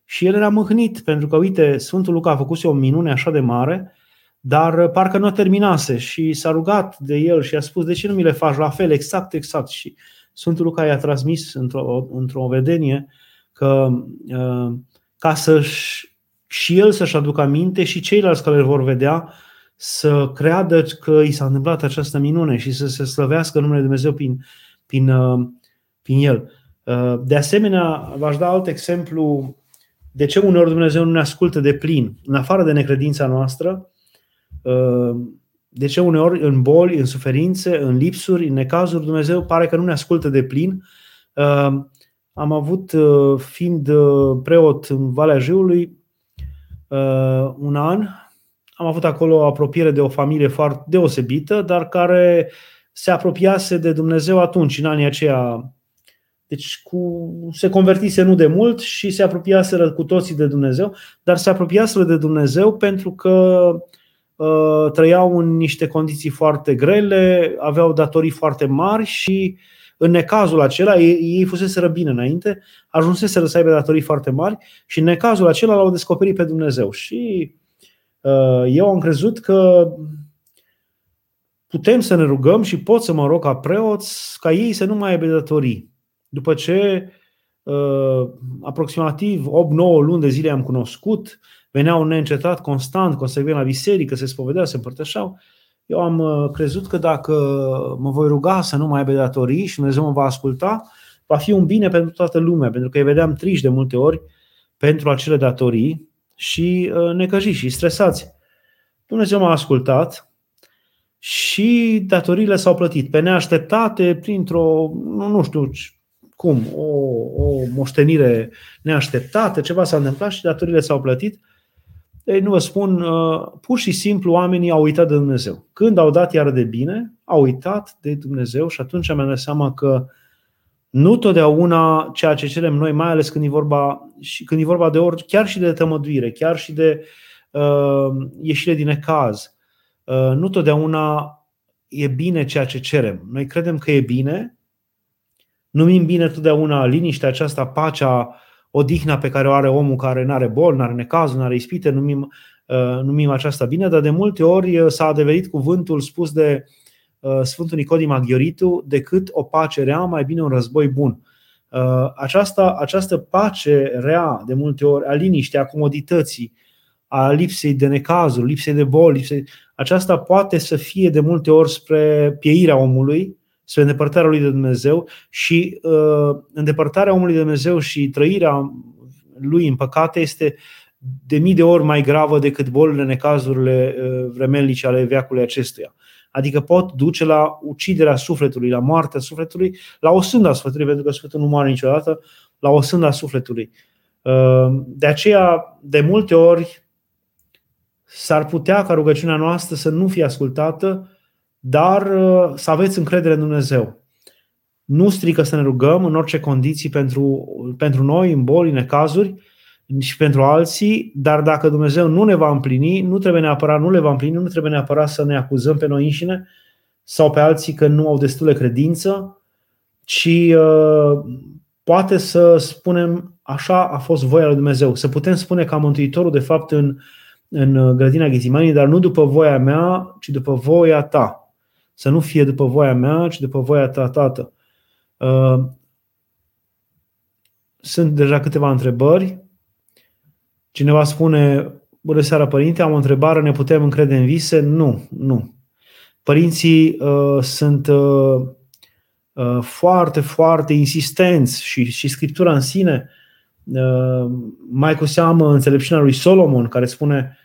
Și el era mâhnit, pentru că, uite, Sfântul Luca a făcut o minune așa de mare, dar parcă nu o terminase și s-a rugat de el și a spus: de ce nu mi le faci la fel, exact? Și Sfântul Luca i-a transmis într-o vedenie că ca să și el să-și aducă aminte și ceilalți care le vor vedea să creadă că i s-a întâmplat această minune și să se slăvească numele Lui Dumnezeu prin el. De asemenea, v-aș da alt exemplu de ce uneori Dumnezeu nu ne ascultă de plin, în afară de necredința noastră. De ce uneori în boli, în suferințe, în lipsuri, în necazuri, Dumnezeu pare că nu ne ascultă de plin. Am avut, fiind preot în Valea Jiului, un an, am avut acolo o apropiere de o familie foarte deosebită, dar care se apropiase de Dumnezeu atunci, în anii aceia. Deci se convertise nu de mult și se apropiaseră cu toții de Dumnezeu, dar se apropiaseră de Dumnezeu pentru că trăiau în niște condiții foarte grele, aveau datorii foarte mari și în necazul acela, ei fuseseră bine înainte, ajunseseră să aibă datorii foarte mari și în necazul acela l-au descoperit pe Dumnezeu. Și eu am crezut că putem să ne rugăm și pot să mă rog ca preoți ca ei să nu mai aibă datorii. După ce aproximativ 8-9 luni de zile am cunoscut, veneau neîncetat, constant, consecvent la biserică, se spovedeau, se împărtășeau, eu am crezut că dacă mă voi ruga să nu mai aibă datorii și Dumnezeu mă va asculta, va fi un bine pentru toată lumea, pentru că îi vedeam triști de multe ori pentru acele datorii și necăjiți și stresați. Dumnezeu m-a ascultat și datoriile s-au plătit pe neașteptate, printr-o, nu știu cum, o moștenire neașteptată, ceva s-a întâmplat și datoriile s-au plătit. Ei, nu vă spun, pur și simplu oamenii au uitat de Dumnezeu. Când au dat iară de bine, au uitat de Dumnezeu și atunci mi-am dat seama că nu totdeauna ceea ce cerem noi, mai ales când e vorba de ori, chiar și de tămăduire, chiar și de ieșire din necaz, nu totdeauna e bine ceea ce cerem. Noi credem că e bine, numim bine totdeauna liniștea aceasta, pacea, odihna pe care o are omul care n-are bol, n-are necazul, n-are ispite, numim aceasta bine, dar de multe ori s-a adeverit cuvântul spus de Sfântul Nicodim Aghioritu: decât o pace rea, mai bine un război bun. Această pace rea, de multe ori, a liniștii, a comodității, a lipsei de necazuri, lipsei de boli, aceasta poate să fie de multe ori spre pieirea omului, spre îndepărtarea lui de Dumnezeu și îndepărtarea omului de Dumnezeu și trăirea lui în păcate este de mii de ori mai gravă decât bolile, necazurile vremelnice ale veacului acestuia. Adică pot duce la uciderea sufletului, la moartea sufletului, la o sânda sufletului, pentru că sufletul nu moare niciodată, la o sânda sufletului. De aceea, de multe ori, s-ar putea ca rugăciunea noastră să nu fie ascultată, dar să aveți încredere în Dumnezeu. Nu strică să ne rugăm în orice condiții pentru noi, în boli, în necazuri și pentru alții, dar dacă Dumnezeu nu ne va împlini, nu trebuie neapărat să ne acuzăm pe noi înșine sau pe alții că nu au destulă credință, ci poate să spunem: așa a fost voia lui Dumnezeu. Să putem spune ca Mântuitorul, de fapt, în grădina Ghețimanei: dar nu după voia mea, ci după voia ta. Să nu fie după voia mea, ci după voia ta, Tată. Sunt deja câteva întrebări. Cineva spune: bună seara, părinte, am o întrebare, ne putem încrede în vise? Nu. Părinții sunt foarte, foarte insistenți și Scriptura în sine, mai cu seamă înțelepciunea lui Solomon, care spune: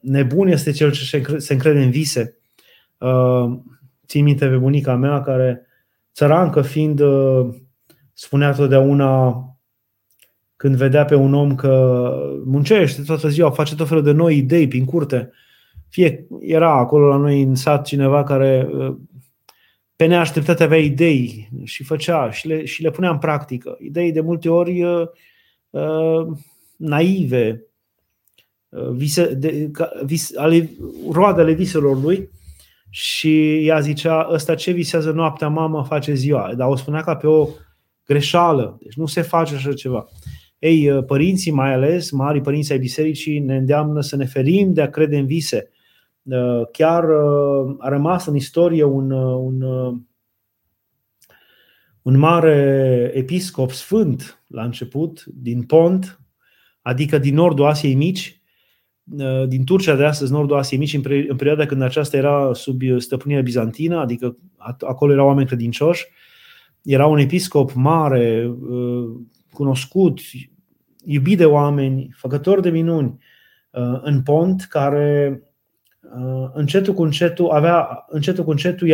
nebun este cel ce se încrede în vise. Țin minte pe bunica mea, care, țărancă fiind, spunea totdeauna când vedea pe un om că muncește toată ziua, face tot felul de noi idei prin curte. Fie era acolo la noi în sat cineva care pe neașteptate avea idei și făcea și le punea în practică. Idei de multe ori naive, ale roadele viselor lui, și ea zicea: ăsta ce visează noaptea, mama face ziua. Dar o spunea ca pe o greșeală, deci nu se face așa ceva. Ei, părinții, mai ales marii părinți ai bisericii, ne îndeamnă să ne ferim de a crede în vise. Chiar a rămas în istorie un mare episcop sfânt la început, din Pont, adică din nordul Asiei Mici, din Turcia de astăzi, nordul Asiei Mici, în perioada când aceasta era sub stăpânirea bizantină, adică acolo erau oameni credincioși. Era un episcop mare, cunoscut, iubit de oameni, făcător de minuni în Pont, care încetul cu încetul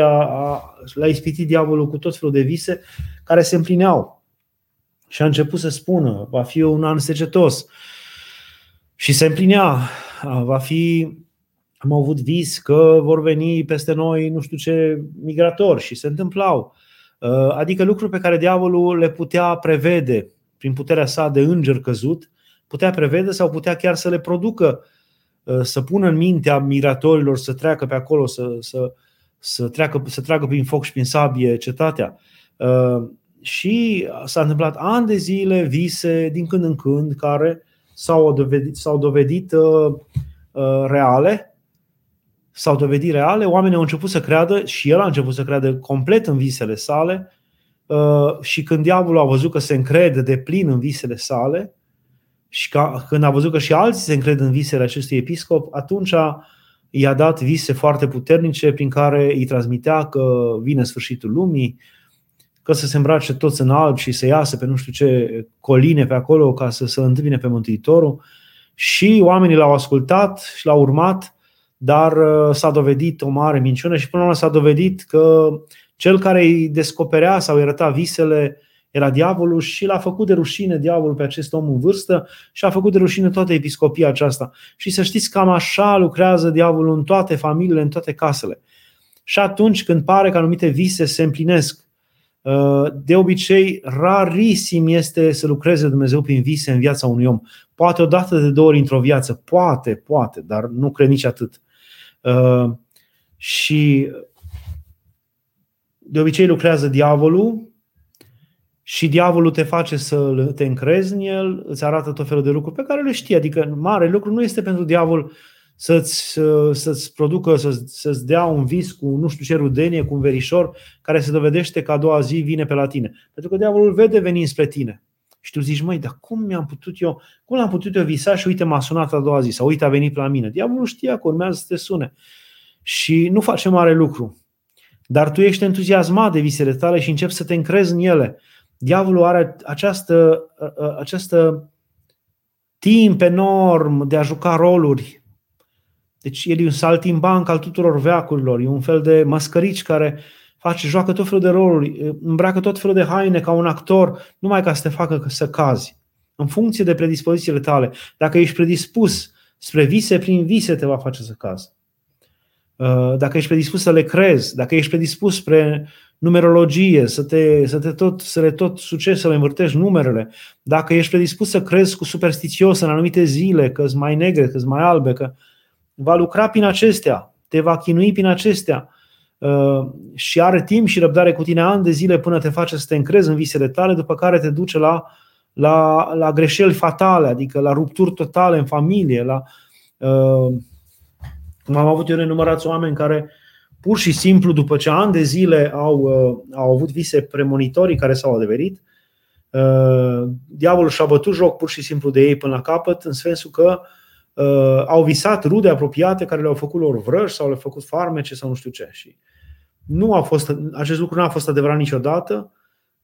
l-a ispitit diavolul cu tot felul de vise care se împlineau. Și a început să spună: va fi un an secetos. Și se împlinea. Am avut vis că vor veni peste noi nu știu ce migratori, și se întâmplau. Adică lucruri pe care diavolul le putea prevede prin puterea sa de înger căzut, putea prevede sau putea chiar să le producă, să pună în mintea migratorilor să treacă pe acolo, să treacă prin foc și prin sabie cetatea. Și s-a întâmplat ani de zile vise din când în când care s-au dovedit reale, oamenii au început să creadă și el a început să creadă complet în visele sale, și când diavolul a văzut că se încrede de plin în visele sale și când a văzut că și alții se încred în visele acestui episcop, atunci i-a dat vise foarte puternice prin care îi transmitea că vine sfârșitul lumii, că să se îmbrace toți în alb și să iasă pe nu știu ce coline pe acolo ca să se întâlne pe Mântuitorul. Și oamenii l-au ascultat și l-au urmat, dar s-a dovedit o mare minciună și până la urmă s-a dovedit că cel care îi descoperea sau îi arăta visele era diavolul, și l-a făcut de rușine diavolul pe acest om în vârstă și a făcut de rușine toată episcopia aceasta. Și să știți, cam așa lucrează diavolul în toate familiile, în toate casele. Și atunci când pare că anumite vise se împlinesc, de obicei, rarisim este să lucreze Dumnezeu prin vise în viața unui om. Poate o dată de două ori într-o viață, poate, dar nu cred nici atât. Și de obicei lucrează diavolul și diavolul te face să te încrezi în el, îți arată tot felul de lucruri pe care le știi. Adică mare lucru nu este pentru diavol să-ți dea un vis cu nu știu ce rudenie, cu un verișor care se dovedește că a doua zi vine pe la tine. Pentru că diavolul vede venind spre tine. Și tu zici: măi, dar cum l-am putut eu visa și uite, m-a sunat a doua zi sau uite, a venit la mine. Diavolul știa că urmează să te sune și nu face mare lucru. Dar tu ești entuziasmat de visele tale și începi să te încrezi în ele. Diavolul are această timp enorm de a juca roluri. Deci el e un saltimbanc al tuturor veacurilor, e un fel de măscărici care joacă tot felul de roluri, îmbracă tot felul de haine ca un actor, numai ca să te facă să cazi. În funcție de predispozițiile tale, dacă ești predispus spre vise, prin vise te va face să cazi. Dacă ești predispus să le crezi, dacă ești predispus spre numerologie, să le tot succes să le învârtești numerele, dacă ești predispus să crezi cu superstițios în anumite zile, că sunt mai negre, că sunt mai albe, că va lucra prin acestea, te va chinui prin acestea și are timp și răbdare cu tine ani de zile până te face să te încrezi în visele tale, după care te duce la greșeli fatale, adică la rupturi totale în familie. Cum am avut eu nenumărați oameni care pur și simplu, după ce ani de zile au avut vise premonitorii care s-au adeverit, diavolul și-a bătut joc pur și simplu de ei până la capăt, în sensul că au visat rude apropiate care le-au făcut lor vrăji sau le-au făcut farmece sau nu știu ce. Și acest lucru nu a fost adevărat niciodată.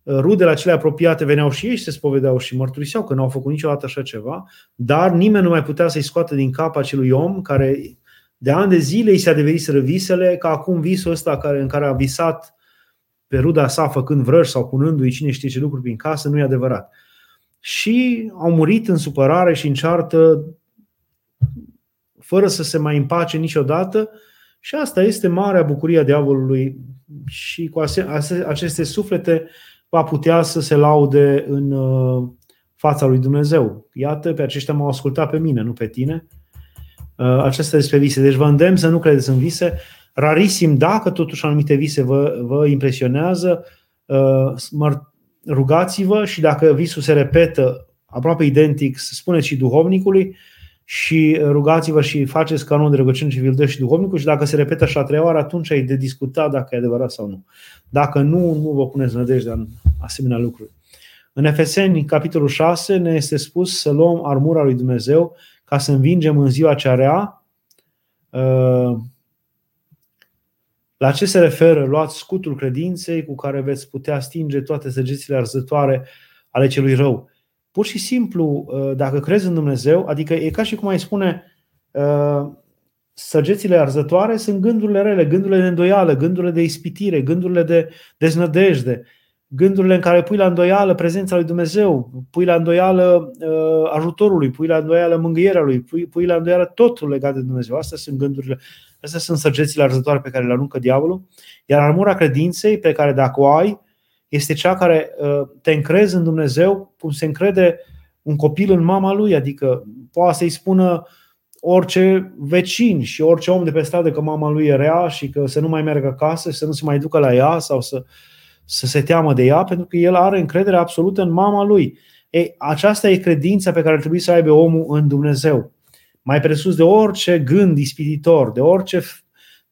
Rudele acelea apropiate veneau și ei și se spovedeau și mărturiseau că nu au făcut niciodată așa ceva, dar nimeni nu mai putea să-i scoată din cap acelui om care de ani de zile i se adeveriseră visele, că acum visul ăsta în care a visat pe ruda sa făcând vrăji sau punându-i cine știe ce lucruri prin casă nu e adevărat. Și au murit în supărare și în ceartă fără să se mai împace niciodată, și asta este marea bucurie a diavolului și cu aceste suflete va putea să se laude în fața lui Dumnezeu. Iată, pe aceștia m-au ascultat pe mine, nu pe tine. Acestea despre vise. Deci vă îndemn să nu credeți în vise. Rarisim, dacă totuși anumite vise vă impresionează, rugați-vă și dacă visul se repetă aproape identic, să spuneți și duhovnicului și rugați-vă și faceți canonul de rugăciune ce vi-l dă și duhovnicul și dacă se repetă și a treia oară, atunci ai de discutat dacă e adevărat sau nu. Dacă nu, nu vă puneți nădejdea în asemenea lucruri. În Efeseni, capitolul 6, ne este spus să luăm armura lui Dumnezeu ca să învingem în ziua cea rea. La ce se referă? Luați scutul credinței cu care veți putea stinge toate săgețile arzătoare ale celui rău. Pur și simplu, dacă crezi în Dumnezeu, adică e ca și cum ai spune, săgețile arzătoare sunt gândurile rele, gândurile de îndoială, gândurile de ispitire, gândurile de deznădejde, gândurile în care pui la îndoială prezența lui Dumnezeu, pui la îndoială ajutorul lui, pui la îndoială mângâierea lui, pui la îndoială totul legat de Dumnezeu. Astea sunt gândurile, astea sunt săgețile arzătoare pe care le aruncă diavolul. Iar armura credinței pe care dacă o ai, este cea care te încrezi în Dumnezeu cum se încrede un copil în mama lui, adică poate să-i spună orice vecin și orice om de pe stradă că mama lui e rea și că să nu mai meargă acasă, să nu se mai ducă la ea sau să se teamă de ea, pentru că el are încredere absolută în mama lui. Ei, aceasta e credința pe care ar trebui să aibă omul în Dumnezeu. Mai presus de orice gând ispititor,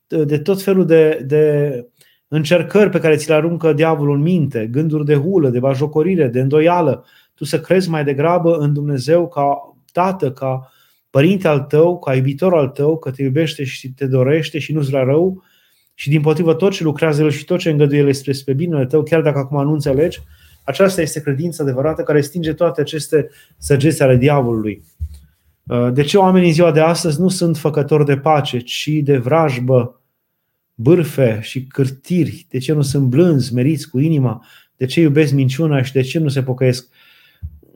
de tot felul de încercări pe care ți le aruncă diavolul în minte, gânduri de hulă, de bajocorire, de îndoială, tu să crezi mai degrabă în Dumnezeu ca tată, ca părinte al tău, ca iubitor al tău, că te iubește și te dorește și nu-ți la rău și dimpotrivă tot ce lucrează El și tot ce îngăduie El spre binele tău, chiar dacă acum nu înțelegi. Aceasta este credința adevărată care stinge toate aceste săgeți ale diavolului. De ce oamenii în ziua de astăzi nu sunt făcători de pace, ci de vrajbă, bârfe și cârtiri? De ce nu sunt blânzi, meriți cu inima? De ce iubesc minciuna și de ce nu se pocăiesc?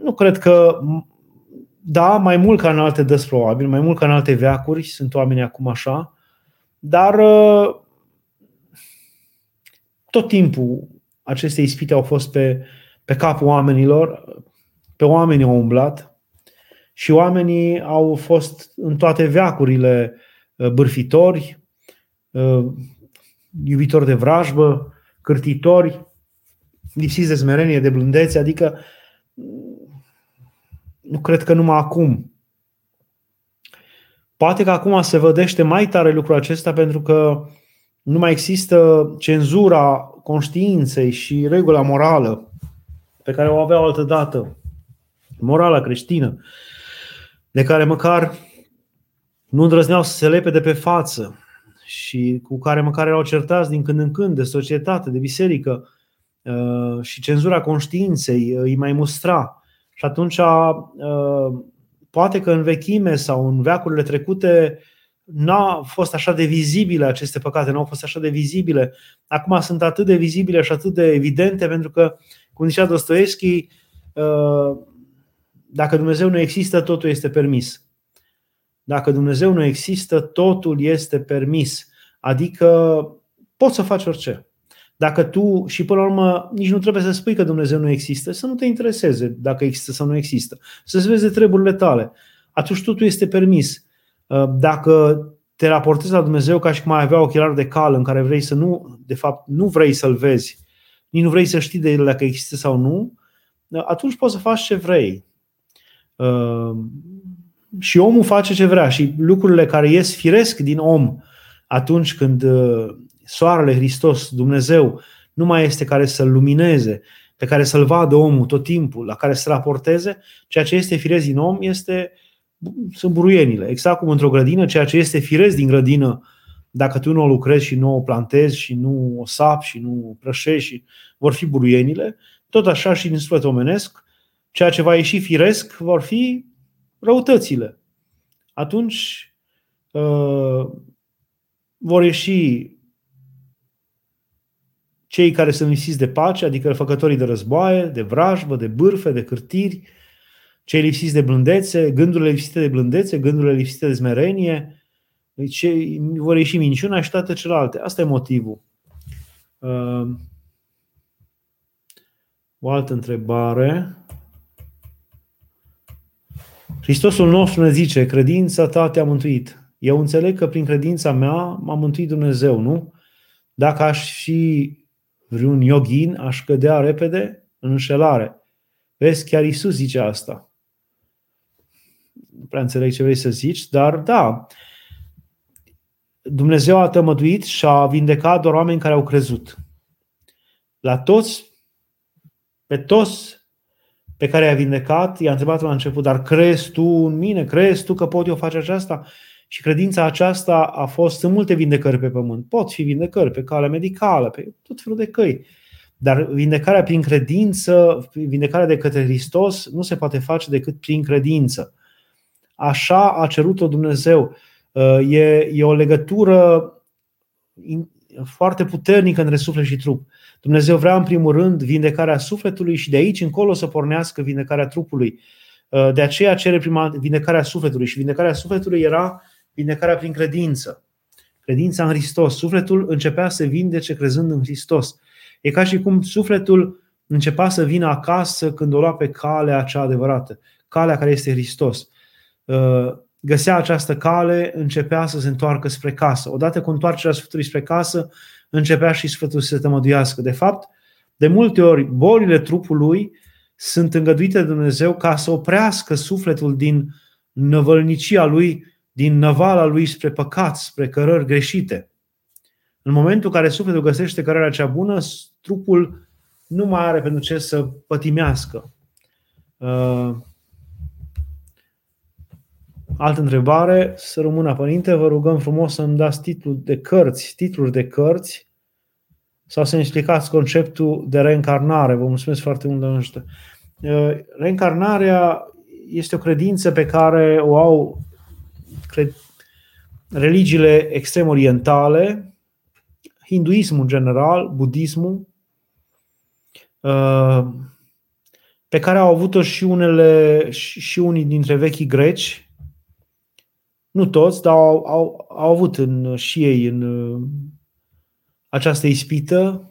Nu cred că, da, mai mult ca în alte dăți probabil, mai mult ca în alte veacuri, sunt oameni acum așa, dar tot timpul aceste ispite au fost pe capul oamenilor, pe oamenii au umblat și oamenii au fost în toate veacurile bârfitori, iubitori de vrajbă, cârtitori, lipsiți de smerenie, de blândețe, adică nu cred că numai acum. Poate că acum se vădește mai tare lucrul acesta pentru că nu mai există cenzura conștiinței și regula morală pe care o aveau altădată, morala creștină, de care măcar nu îndrăzneau să se lepe de pe față și cu care măcar erau certați din când în când de societate, de biserică, și cenzura conștiinței îi mai mustra. Și atunci poate că în vechime sau în veacurile trecute n-au fost așa de vizibile aceste păcate, n-au fost așa de vizibile. Acum sunt atât de vizibile și atât de evidente pentru că, cum zicea Dostoevski, dacă Dumnezeu nu există, totul este permis. Dacă Dumnezeu nu există, totul este permis. Adică poți să faci orice. Dacă tu, și până la urmă, nici nu trebuie să spui că Dumnezeu nu există, să nu te intereseze dacă există sau nu există. Să-ți vezi de treburile tale. Atunci totul este permis. Dacă te raportezi la Dumnezeu ca și cum ai avea ochelari de cal în care vrei să nu, de fapt, nu vrei să-l vezi, nici nu vrei să știi de el dacă există sau nu, atunci poți să faci ce vrei. Și omul face ce vrea și lucrurile care ies firesc din om atunci când soarele Hristos, Dumnezeu, nu mai este care să-l lumineze, pe care să-l vadă omul tot timpul, la care să raporteze, ceea ce este firesc din om sunt buruienile. Exact cum într-o grădină, ceea ce este firesc din grădină, dacă tu nu o lucrezi și nu o plantezi și nu o sapi și nu o prășești, vor fi buruienile, tot așa și din suflet omenesc, ceea ce va ieși firesc vor fi răutățile. Atunci vor ieși cei care sunt lipsiți de pace, adică făcătorii de războaie, de vrajbă, de bârfe, de cârtiri, cei lipsiți de blândețe, gândurile lipsite de blândețe, gândurile lipsite de smerenie, vor ieși minciuna și toate celelalte. Asta e motivul. O altă întrebare. Hristosul nostru ne zice, credința ta te-a mântuit. Eu înțeleg că prin credința mea m-a mântuit Dumnezeu, nu? Dacă aș fi vreun yogin, aș cădea repede în înșelare. Vezi, chiar Iisus zice asta. Nu prea înțeleg ce vrei să zici, dar da. Dumnezeu a tămăduit și a vindecat doar oameni care au crezut. La toți, pe toți pe care i-a vindecat, i-a întrebat la început, dar crezi tu în mine? Crezi tu că pot eu face aceasta? Și credința aceasta a fost în multe vindecări pe pământ. Pot fi vindecări pe calea medicală, pe tot felul de căi. Dar vindecarea prin credință, vindecarea de către Hristos, nu se poate face decât prin credință. Așa a cerut-o Dumnezeu. E o legătură foarte puternică între suflet și trup. Dumnezeu vrea în primul rând vindecarea sufletului și de aici încolo să pornească vindecarea trupului. De aceea cere prima vindecarea sufletului și vindecarea sufletului era vindecarea prin credință. Credința în Hristos. Sufletul începea să vindece crezând în Hristos. E ca și cum sufletul începea să vină acasă când o lua pe calea cea adevărată, calea care este Hristos. Găsea această cale, începea să se întoarcă spre casă. Odată cu întoarcerea sufletului spre casă, începea și sufletul să se tămăduiască. De fapt, de multe ori, bolile trupului sunt îngăduite de Dumnezeu ca să oprească sufletul din năvălnicia lui, din năvala lui spre păcat, spre cărări greșite. În momentul în care sufletul găsește cărarea cea bună, trupul nu mai are pentru ce să pătimească. Altă întrebare, să rămână, Părinte, vă rugăm frumos să-mi dați titluri de cărți sau să-mi explicați conceptul de reîncarnare. Vă mulțumesc foarte mult de ajutor. Reîncarnarea este o credință pe care o au religiile extrem orientale, hinduismul în general, budismul, pe care au avut-o și unii dintre vechii greci. Nu toți, dar au avut și ei această ispită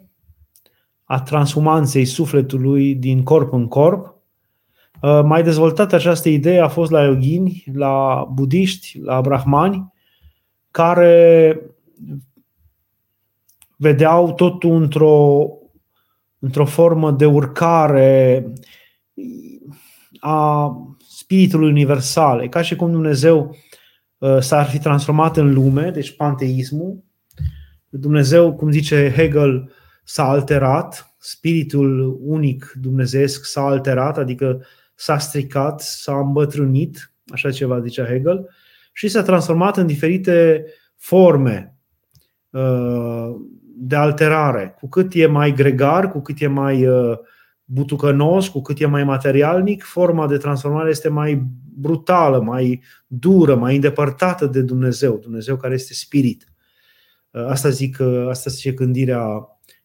a transhumanței sufletului din corp în corp. Mai dezvoltată această idee a fost la yogini, la budiști, la brahmani, care vedeau totul într-o formă de urcare a spiritului universal. E ca și cum Dumnezeu s-ar fi transformat în lume, deci panteismul. Dumnezeu, cum zice Hegel, s-a alterat, spiritul unic dumnezeiesc s-a alterat, adică s-a stricat, s-a îmbătrânit, așa ceva zicea Hegel, și s-a transformat în diferite forme de alterare. Cu cât e mai gregar, cu cât e mai butucănos, cu cât e mai materialnic, forma de transformare este mai brutală, mai dură, mai îndepărtată de Dumnezeu, Dumnezeu care este spirit. Asta zice gândirea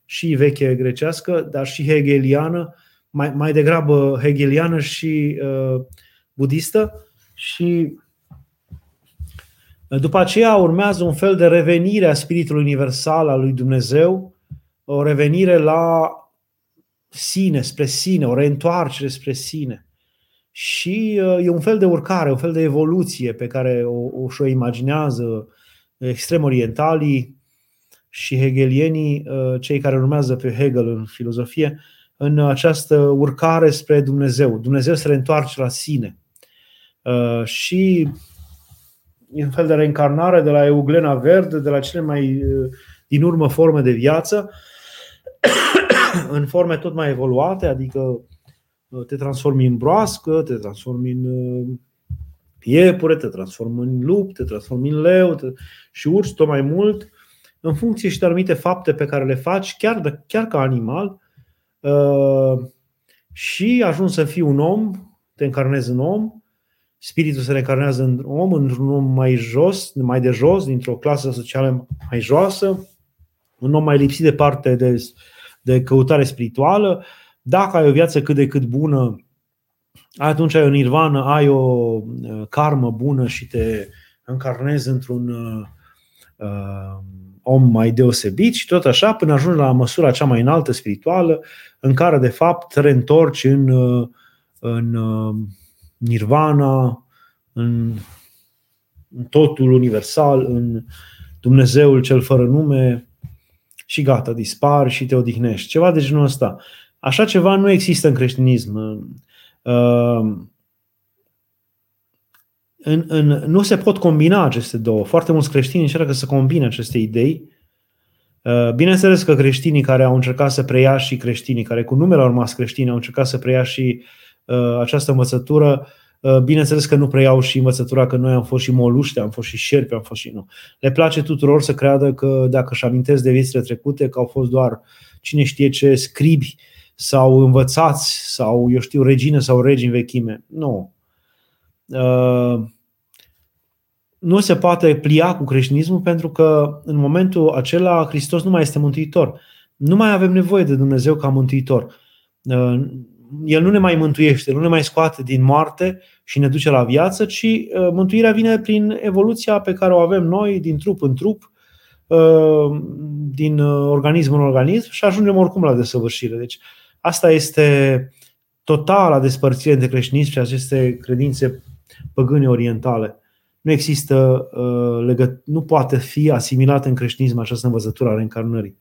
și veche grecească, dar și hegeliană, mai degrabă hegeliană și budistă. Și după aceea urmează un fel de revenire a spiritului universal al lui Dumnezeu, o revenire la sine, spre sine, o reîntoarcere spre sine. Și e un fel de urcare, un fel de evoluție pe care o imaginează extrem orientalii și hegelienii, cei care urmează pe Hegel în filozofie, în această urcare spre Dumnezeu. Dumnezeu se reîntoarce la sine. Și e un fel de reîncarnare de la euglena verde, de la cele mai din urmă forme de viață, în forme tot mai evoluate, adică te transformi în broască, te transformi în iepure, te transformi în lup, te transformi în leu și urci tot mai mult, în funcție și de anumite fapte pe care le faci, chiar ca animal, și ajungi să fii un om, te încarnezi în om, spiritul se reîncarnează în om, într-un om mai de jos, dintr-o clasă socială mai joasă, un om mai lipsit de parte de căutare spirituală. Dacă ai o viață cât de cât bună, atunci ai o nirvană, ai o karmă bună și te încarnezi într-un om mai deosebit și tot așa, până ajungi la măsura cea mai înaltă spirituală, în care de fapt te reîntorci în nirvana, în totul universal, în Dumnezeul cel fără nume și gata, dispar și te odihnești. Ceva de genul ăsta. Așa ceva nu există în creștinism. Nu se pot combina aceste două. Foarte mulți creștini încearcă să combine aceste idei. Bineînțeles că creștinii care au încercat să preia și creștinii care cu numele au rămas creștini au încercat să preia și această învățătură. Bineînțeles că nu preiau și învățătura că noi am fost și moluște, am fost și șerpi, am fost și nu. Le place tuturor să creadă că dacă își amintesc de viețile trecute, că au fost doar cine știe ce scribi sau învățați sau, eu știu, regine sau regi în vechime. Nu. Nu se poate plia cu creștinismul pentru că în momentul acela Hristos nu mai este mântuitor. Nu mai avem nevoie de Dumnezeu ca mântuitor. El nu ne mai mântuiește, nu ne mai scoate din moarte și ne duce la viață, ci mântuirea vine prin evoluția pe care o avem noi din trup în trup, din organism în organism și ajungem oricum la desăvârșire. Deci asta este totala despărțire între creștinism și aceste credințe păgâne orientale. Nu există legătură, nu poate fi asimilată în creștinism această învățătură a reîncarnării.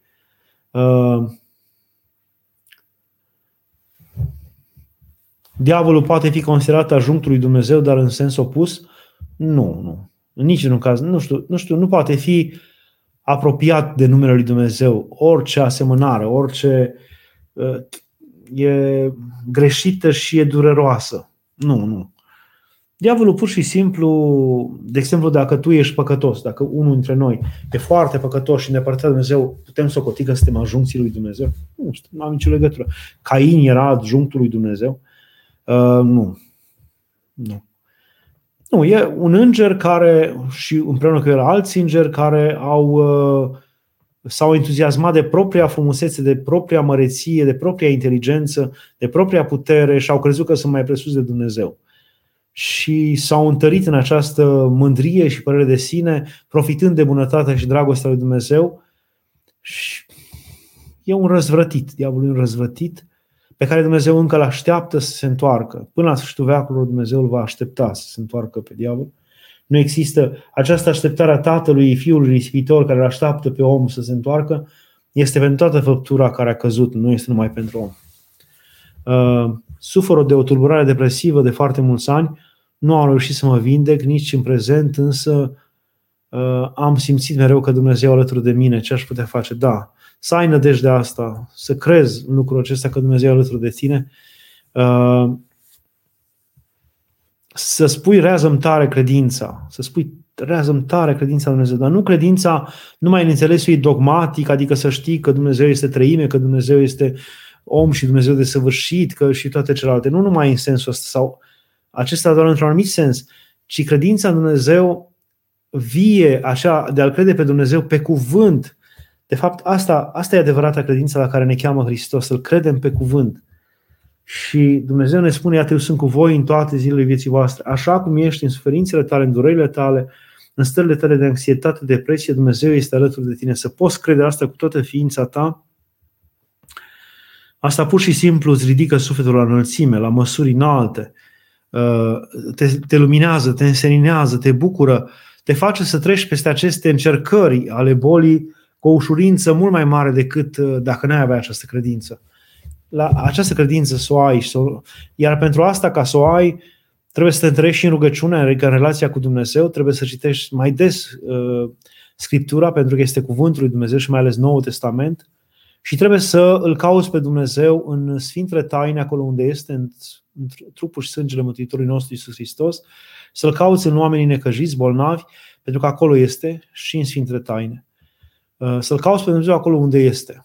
Diavolul poate fi considerat adjunctul lui Dumnezeu, dar în sens opus? Nu. Nici în un caz. Nu știu, nu poate fi apropiat de numele lui Dumnezeu. Orice asemănare, orice e greșită și e dureroasă. Nu. Diavolul pur și simplu, de exemplu, dacă tu ești păcătos, dacă unul dintre noi e foarte păcătos și îndepărtat de Dumnezeu, putem să ocoti că suntem adjuncții lui Dumnezeu? Nu am nicio legătură. Cain era adjunctul lui Dumnezeu? Nu, e un înger care, și împreună cu el alți îngeri care s-au entuziasmat de propria frumusețe, de propria măreție, de propria inteligență, de propria putere și au crezut că sunt mai presus de Dumnezeu. Și s-au întărit în această mândrie și părere de sine, profitând de bunătatea și dragostea lui Dumnezeu. Și e un răzvrătit, diavolul e un răzvrătit pe care Dumnezeu încă l-așteaptă să se întoarcă. Până la sfârșitul veacului Dumnezeu îl va aștepta să se întoarcă pe diavol. Nu există această așteptare a Tatălui, Fiului Risipitor care îl așteaptă pe om să se întoarcă, este pentru toată făptura care a căzut, nu este numai pentru om. Suferă de o tulburare depresivă de foarte mulți ani, nu am reușit să mă vindec nici în prezent, însă am simțit mereu că Dumnezeu alături de mine, ce aș putea face? Da, să ai nădejdea asta, să crezi în lucrul acesta că Dumnezeu alături de tine, să spui rează-mi tare credința, să spui rează-mi tare credința lui Dumnezeu, dar nu credința numai în înțelesul ei dogmatic, adică să știi că Dumnezeu este treime, că Dumnezeu este om și Dumnezeu desăvârșit, că și toate celelalte, nu numai în sensul ăsta sau acesta doar într-un anumit sens, ci credința în Dumnezeu vie, așa, de a-L crede pe Dumnezeu pe cuvânt. De fapt, asta e adevărata credință la care ne cheamă Hristos, să-L credem pe cuvânt. Și Dumnezeu ne spune, iată, eu sunt cu voi în toate zilele vieții voastre. Așa cum ești în suferințele tale, în durerile tale, în stările tale de anxietate, depresie, Dumnezeu este alături de tine. Să poți crede asta cu toată ființa ta, asta pur și simplu îți ridică sufletul la înălțime, la măsuri înalte, te luminează, te înseninează, te bucură, te face să treci peste aceste încercări ale bolii cu o ușurință mult mai mare decât dacă n-ai avea această credință. La această credință să o ai, iar pentru asta, ca să o ai, trebuie să te întărești și în rugăciunea, în relația cu Dumnezeu, trebuie să citești mai des Scriptura, pentru că este cuvântul lui Dumnezeu și mai ales Noul Testament, și trebuie să îl cauți pe Dumnezeu în Sfintele Taine, acolo unde este, în trupul și sângele Mântuitorului nostru Iisus Hristos, să-L cauți în oamenii necăjiți, bolnavi, pentru că acolo este și în Sfintele Taine. Să-L cauți pe Dumnezeu acolo unde este.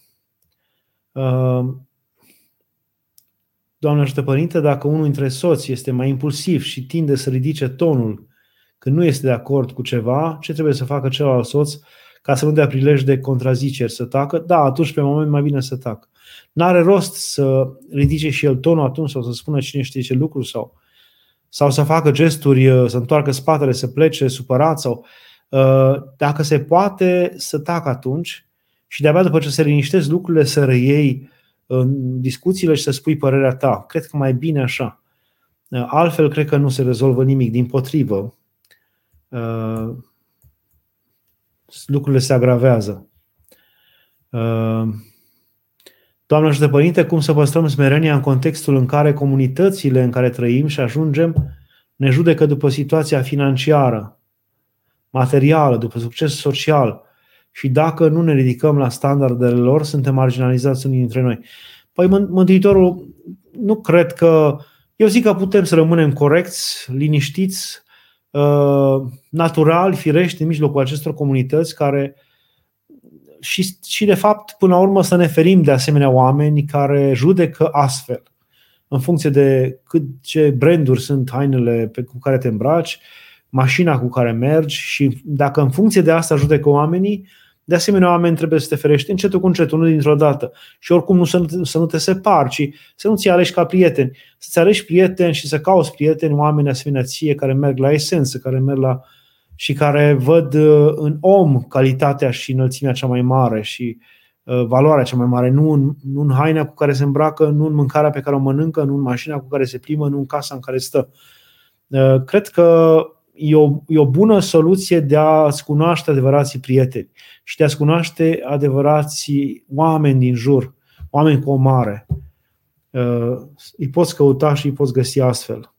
Doamne ajută, Părinte, dacă unul dintre soți este mai impulsiv și tinde să ridice tonul când nu este de acord cu ceva, ce trebuie să facă celălalt soț ca să nu dea prilej de contraziceri, să tacă? Da, atunci pe moment mai bine să tacă. N-are rost să ridice și el tonul atunci sau să spună cine știe ce lucru sau să facă gesturi, să întoarcă spatele, să plece supărat sau dacă se poate să tacă atunci și de-abia după ce se liniștesc lucrurile să reiei discuțiile și să spui părerea ta. Cred că mai bine așa. Altfel, cred că nu se rezolvă nimic. Dimpotrivă, lucrurile se agravează. Doamne ajută, Părinte, cum să păstrăm smerenia în contextul în care comunitățile în care trăim și ajungem ne judecă după situația financiară, materială, după succes social, și dacă nu ne ridicăm la standardele lor, suntem marginalizați unii dintre noi. Păi Mântuitorul, nu cred că... Eu zic că putem să rămânem corecți, liniștiți, naturali, firești în mijlocul acestor comunități care... Și de fapt, până la urmă, să ne ferim de asemenea oameni care judecă astfel, în funcție de ce branduri sunt hainele cu care te îmbraci, mașina cu care mergi, și dacă în funcție de asta judecă oamenii, de asemenea oameni trebuie să te ferești încetul cu încetul, nu dintr-o dată. Și oricum să nu te separi, ci să nu ți alegi ca prieteni. Să-ți alegi prieteni și să cauți prieteni, oameni asemenea ție, care merg la esență, care merg la... și care văd în om calitatea și înălțimea cea mai mare și valoarea cea mai mare, nu în haina cu care se îmbracă, nu în mâncarea pe care o mănâncă, nu în mașina cu care se plimbă, nu în casa în care stă. Cred că e o bună soluție de a-ți cunoaște adevărații prieteni și de a-ți cunoaște adevărații oameni din jur, oameni cu o mare. Îi poți căuta și îi poți găsi astfel.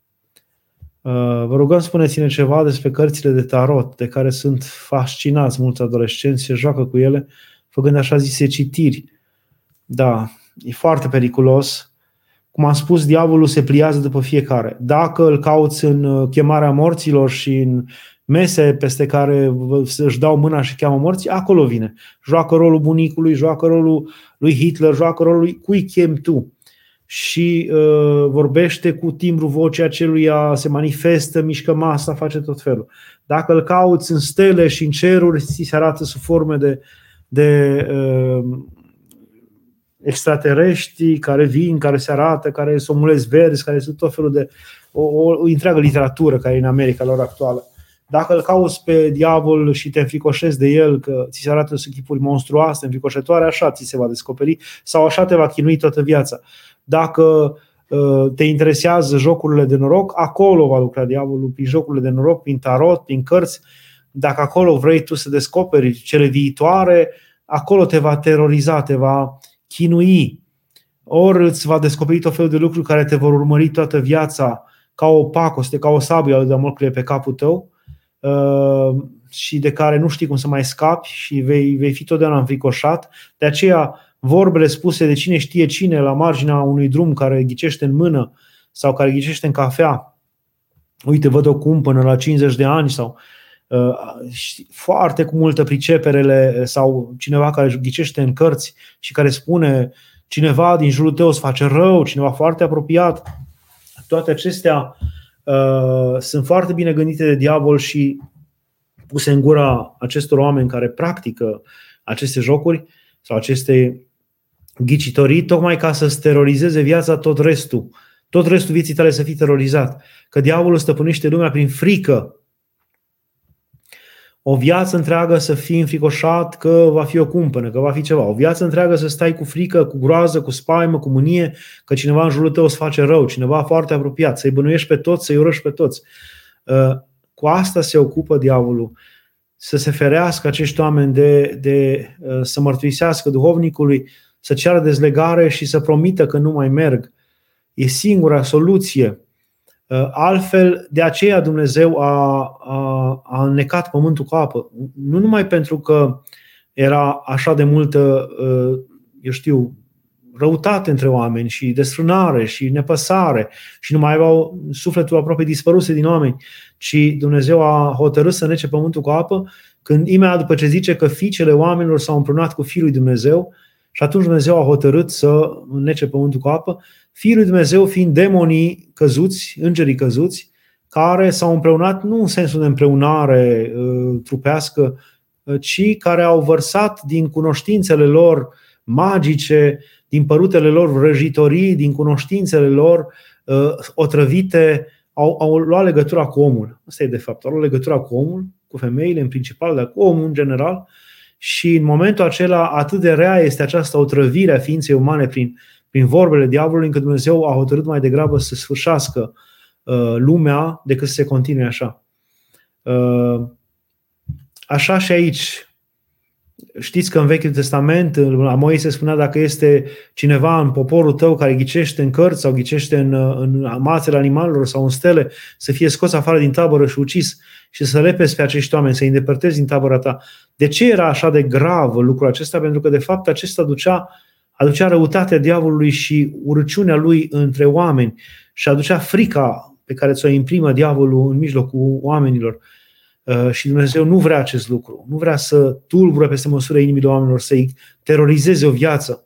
Vă rugăm, spuneți-ne ceva despre cărțile de tarot, de care sunt fascinați mulți adolescenți, se joacă cu ele, făcând așa zise citiri. Da, e foarte periculos. Cum am spus, diavolul se pliază după fiecare. Dacă îl cauți în chemarea morților și în mese peste care își dau mâna și cheamă morții, acolo vine. Joacă rolul bunicului, joacă rolul lui Hitler, joacă rolul lui cui chemi tu. Și vorbește cu timbru vocea aceluia, se manifestă, mișcă masa, face tot felul. Dacă îl cauți în stele și în ceruri, ți se arată sub forme de extraterestri care vin, care se arată, care sunt omulezi verzi, care sunt tot felul de... O întreagă literatură care e în America la ora actuală. Dacă îl cauți pe diavol și te înfricoșezi de el, că ți se arată chipuri monstruoase, înfricoșătoare, așa ți se va descoperi sau așa te va chinui toată viața. Dacă te interesează jocurile de noroc, acolo va lucra diavolul, prin jocurile de noroc, prin tarot, prin cărți. Dacă acolo vrei tu să descoperi cele viitoare, acolo te va teroriza, te va chinui. Ori îți va descoperi tot felul de lucruri care te vor urmări toată viața, ca o pacoste, ca o sabie al Damoclei pe capul tău, și de care nu știi cum să mai scapi și vei fi totdeauna înfricoșat. De aceea vorbele spuse de cine știe cine la marginea unui drum care ghicește în mână sau care ghicește în cafea, uite, văd o cum până la 50 de ani sau foarte cu multă priceperele, sau cineva care ghicește în cărți și care spune cineva din jurul tău îți face rău, cineva foarte apropiat, toate acestea sunt foarte bine gândite de diavol și puse în gura acestor oameni care practică aceste jocuri sau aceste ghicitorii, tocmai ca să-ți terorizeze viața tot restul vieții tale, să fii terorizat, că diavolul stăpânește lumea prin frică. O viață întreagă să fii înfricoșat că va fi o cumpănă, că va fi ceva. O viață întreagă să stai cu frică, cu groază, cu spaimă, cu mânie, că cineva în jurul tău îți face rău, cineva foarte apropiat, să-i bănuiești pe toți, să-i urăști pe toți. Cu asta se ocupă diavolul, să se ferească acești oameni de să mărturisească duhovnicului, să ceară dezlegare și să promită că nu mai merg. E singura soluție. Altfel, de aceea Dumnezeu a înnecat pământul cu apă. Nu numai pentru că era așa de multă, răutate între oameni și desfrânare și nepăsare și nu mai aveau sufletul aproape dispăruse din oameni, ci Dumnezeu a hotărât să nece pământul cu apă, când imediat după ce zice că fiicele oamenilor s-au împrunat cu Fiul lui Dumnezeu, și atunci Dumnezeu a hotărât să înnece pământul cu apă, Fiul lui Dumnezeu fiind demonii căzuți, îngerii căzuți, care s-au împreunat nu în sensul de împreunare trupească, ci care au vărsat din cunoștințele lor magice, din părutele lor vrăjitorii, din cunoștințele lor otrăvite, au luat legătura cu omul. Asta e de fapt, au luat legătura cu omul, cu femeile în principal, dar cu omul în general. Și în momentul acela atât de rea este această otrăvire a ființei umane prin vorbele diavolului, încât Dumnezeu a hotărât mai degrabă să sfârșească lumea decât să se continue așa. Așa și aici. Știți că în Vechiul Testament la Moise spunea: dacă este cineva în poporul tău care ghicește în cărți sau ghicește în mațele animalelor sau în stele, să fie scos afară din tabără și ucis și să repezi pe acești oameni, să îi îndepărtezi din tabăra ta. De ce era așa de grav lucrul acesta? Pentru că de fapt acesta aducea răutatea diavolului și urăciunea lui între oameni și aducea frica pe care ți-o imprimă diavolul în mijlocul oamenilor. Și Dumnezeu nu vrea acest lucru. Nu vrea să tulbure peste măsură inimile oamenilor, să-i terorizeze o viață.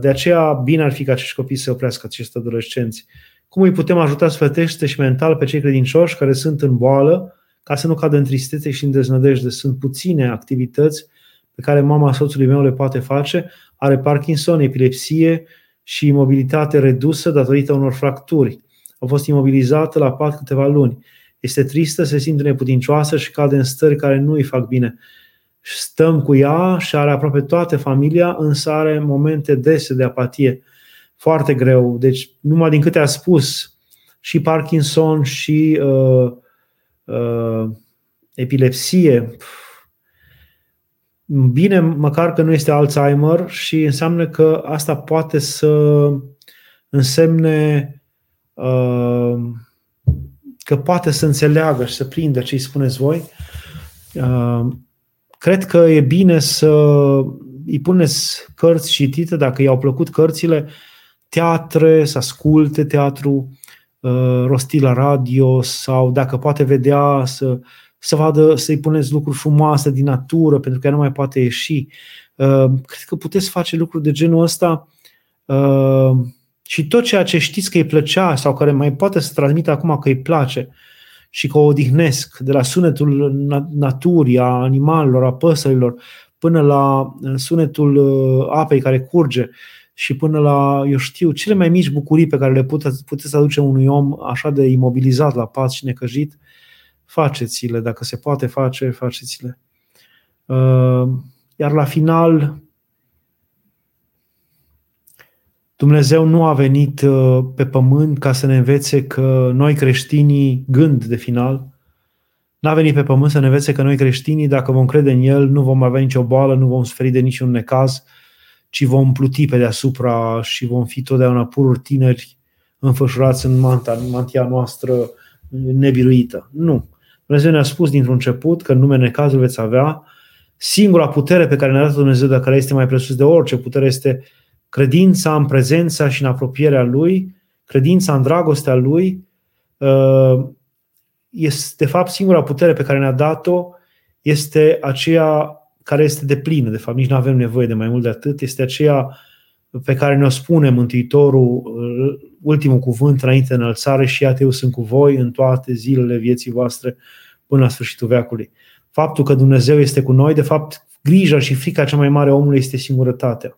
De aceea bine ar fi ca acești copii să oprească, acești adolescenți. Cum îi putem ajuta sfătește și mental pe cei credincioși care sunt în boală, ca să nu cadă în tristețe și în deznădejde? Sunt puține activități pe care mama soțului meu le poate face. Are Parkinson, epilepsie și imobilitate redusă datorită unor fracturi. A fost imobilizată la pat câteva luni. Este tristă, se simte neputincioasă și cade în stări care nu îi fac bine. Stăm cu ea și are aproape toată familia, însă are momente dese de apatie. Foarte greu. Deci, numai din câte a spus, și Parkinson și epilepsie. Bine, măcar că nu este Alzheimer, și înseamnă că asta poate să însemne că poate să înțeleagă și să prindă ce îi spuneți voi. Cred că e bine să îi puneți cărți citite, dacă i-au plăcut cărțile, teatre, să asculte teatru rostit la radio, sau dacă poate vedea, să vadă, să-i puneți lucruri frumoase din natură, pentru că ea nu mai poate ieși. Cred că puteți face lucruri de genul ăsta. Și tot ceea ce știți că îi plăcea sau care mai poate să transmită acum că îi place și că o odihnesc, de la sunetul naturii, a animalelor, a păsărilor, până la sunetul apei care curge și până la, eu știu, cele mai mici bucurii pe care le puteți aduce unui om așa de imobilizat la pat și necăjit, faceți-le. Dacă se poate face, faceți-le. Iar la final, Dumnezeu nu a venit pe pământ ca să ne învețe că noi creștinii, gând de final, n-a venit pe pământ să ne învețe că noi creștinii, dacă vom crede în El, nu vom avea nicio boală, nu vom suferi de niciun necaz, ci vom pluti pe deasupra și vom fi totdeauna pururi tineri înfășurați în mantia noastră nebiruită. Nu. Dumnezeu ne-a spus dintr-un început că în nume necazul veți avea. Singura putere pe care ne-a dat Dumnezeu, de care este mai presus de orice putere, este credința în prezența și în apropierea Lui, credința în dragostea Lui. Este, de fapt, singura putere pe care ne-a dat-o, este aceea care este deplină. De fapt, nici nu avem nevoie de mai mult de atât. Este aceea pe care ne-o spune Mântuitorul, ultimul cuvânt înainte de înălțare: și iată, eu sunt cu voi în toate zilele vieții voastre până la sfârșitul veacului. Faptul că Dumnezeu este cu noi, de fapt, grija și frica cea mai mare a omului este singurătatea.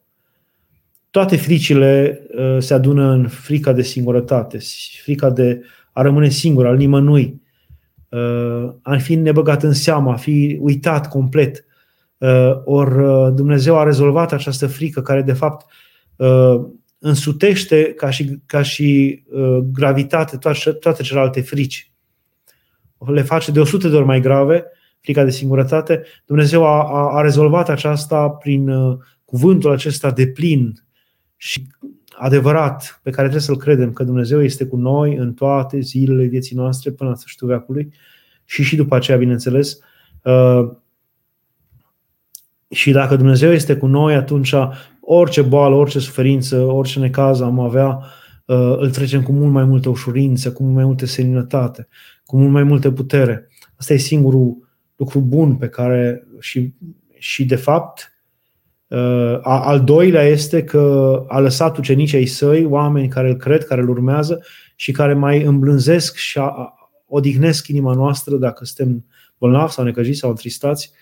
Toate fricile se adună în frica de singurătate, frica de a rămâne singur, al nimănui, a fi nebăgat în seamă, a fi uitat complet. Or Dumnezeu a rezolvat această frică, care de fapt însutește ca și gravitate toate celelalte frici. Le face de 100 de ori mai grave, frica de singurătate. Dumnezeu a rezolvat aceasta prin cuvântul acesta deplin și adevărat, pe care trebuie să-l credem, că Dumnezeu este cu noi în toate zilele vieții noastre până la sfârșitul veacului și după aceea, bineînțeles. Și dacă Dumnezeu este cu noi, atunci orice boală, orice suferință, orice necaz am avea, îl trecem cu mult mai multă ușurință, cu mult mai multă seninătate, cu mult mai multă putere. Asta e singurul lucru bun pe care și de fapt. Al doilea este că a lăsat ucenicii ai săi, oameni care îl cred, care îl urmează și care mai îmblânzesc și odihnesc inima noastră dacă suntem bolnavi sau necăjiți sau întristați,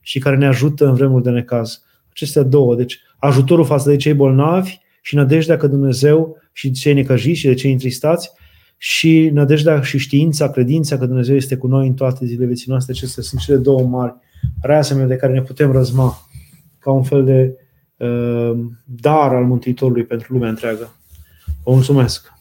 și care ne ajută în vremuri de necaz. Acestea două, deci ajutorul față de cei bolnavi și nădejdea că Dumnezeu, și de cei necăjiți și de cei întristați, și nădejdea și știința, credința că Dumnezeu este cu noi în toate zilele vieții noastre. Acestea sunt cele două mari reaseme de care ne putem răzma, ca un fel de dar al Mântuitorului pentru lumea întreagă. Vă mulțumesc!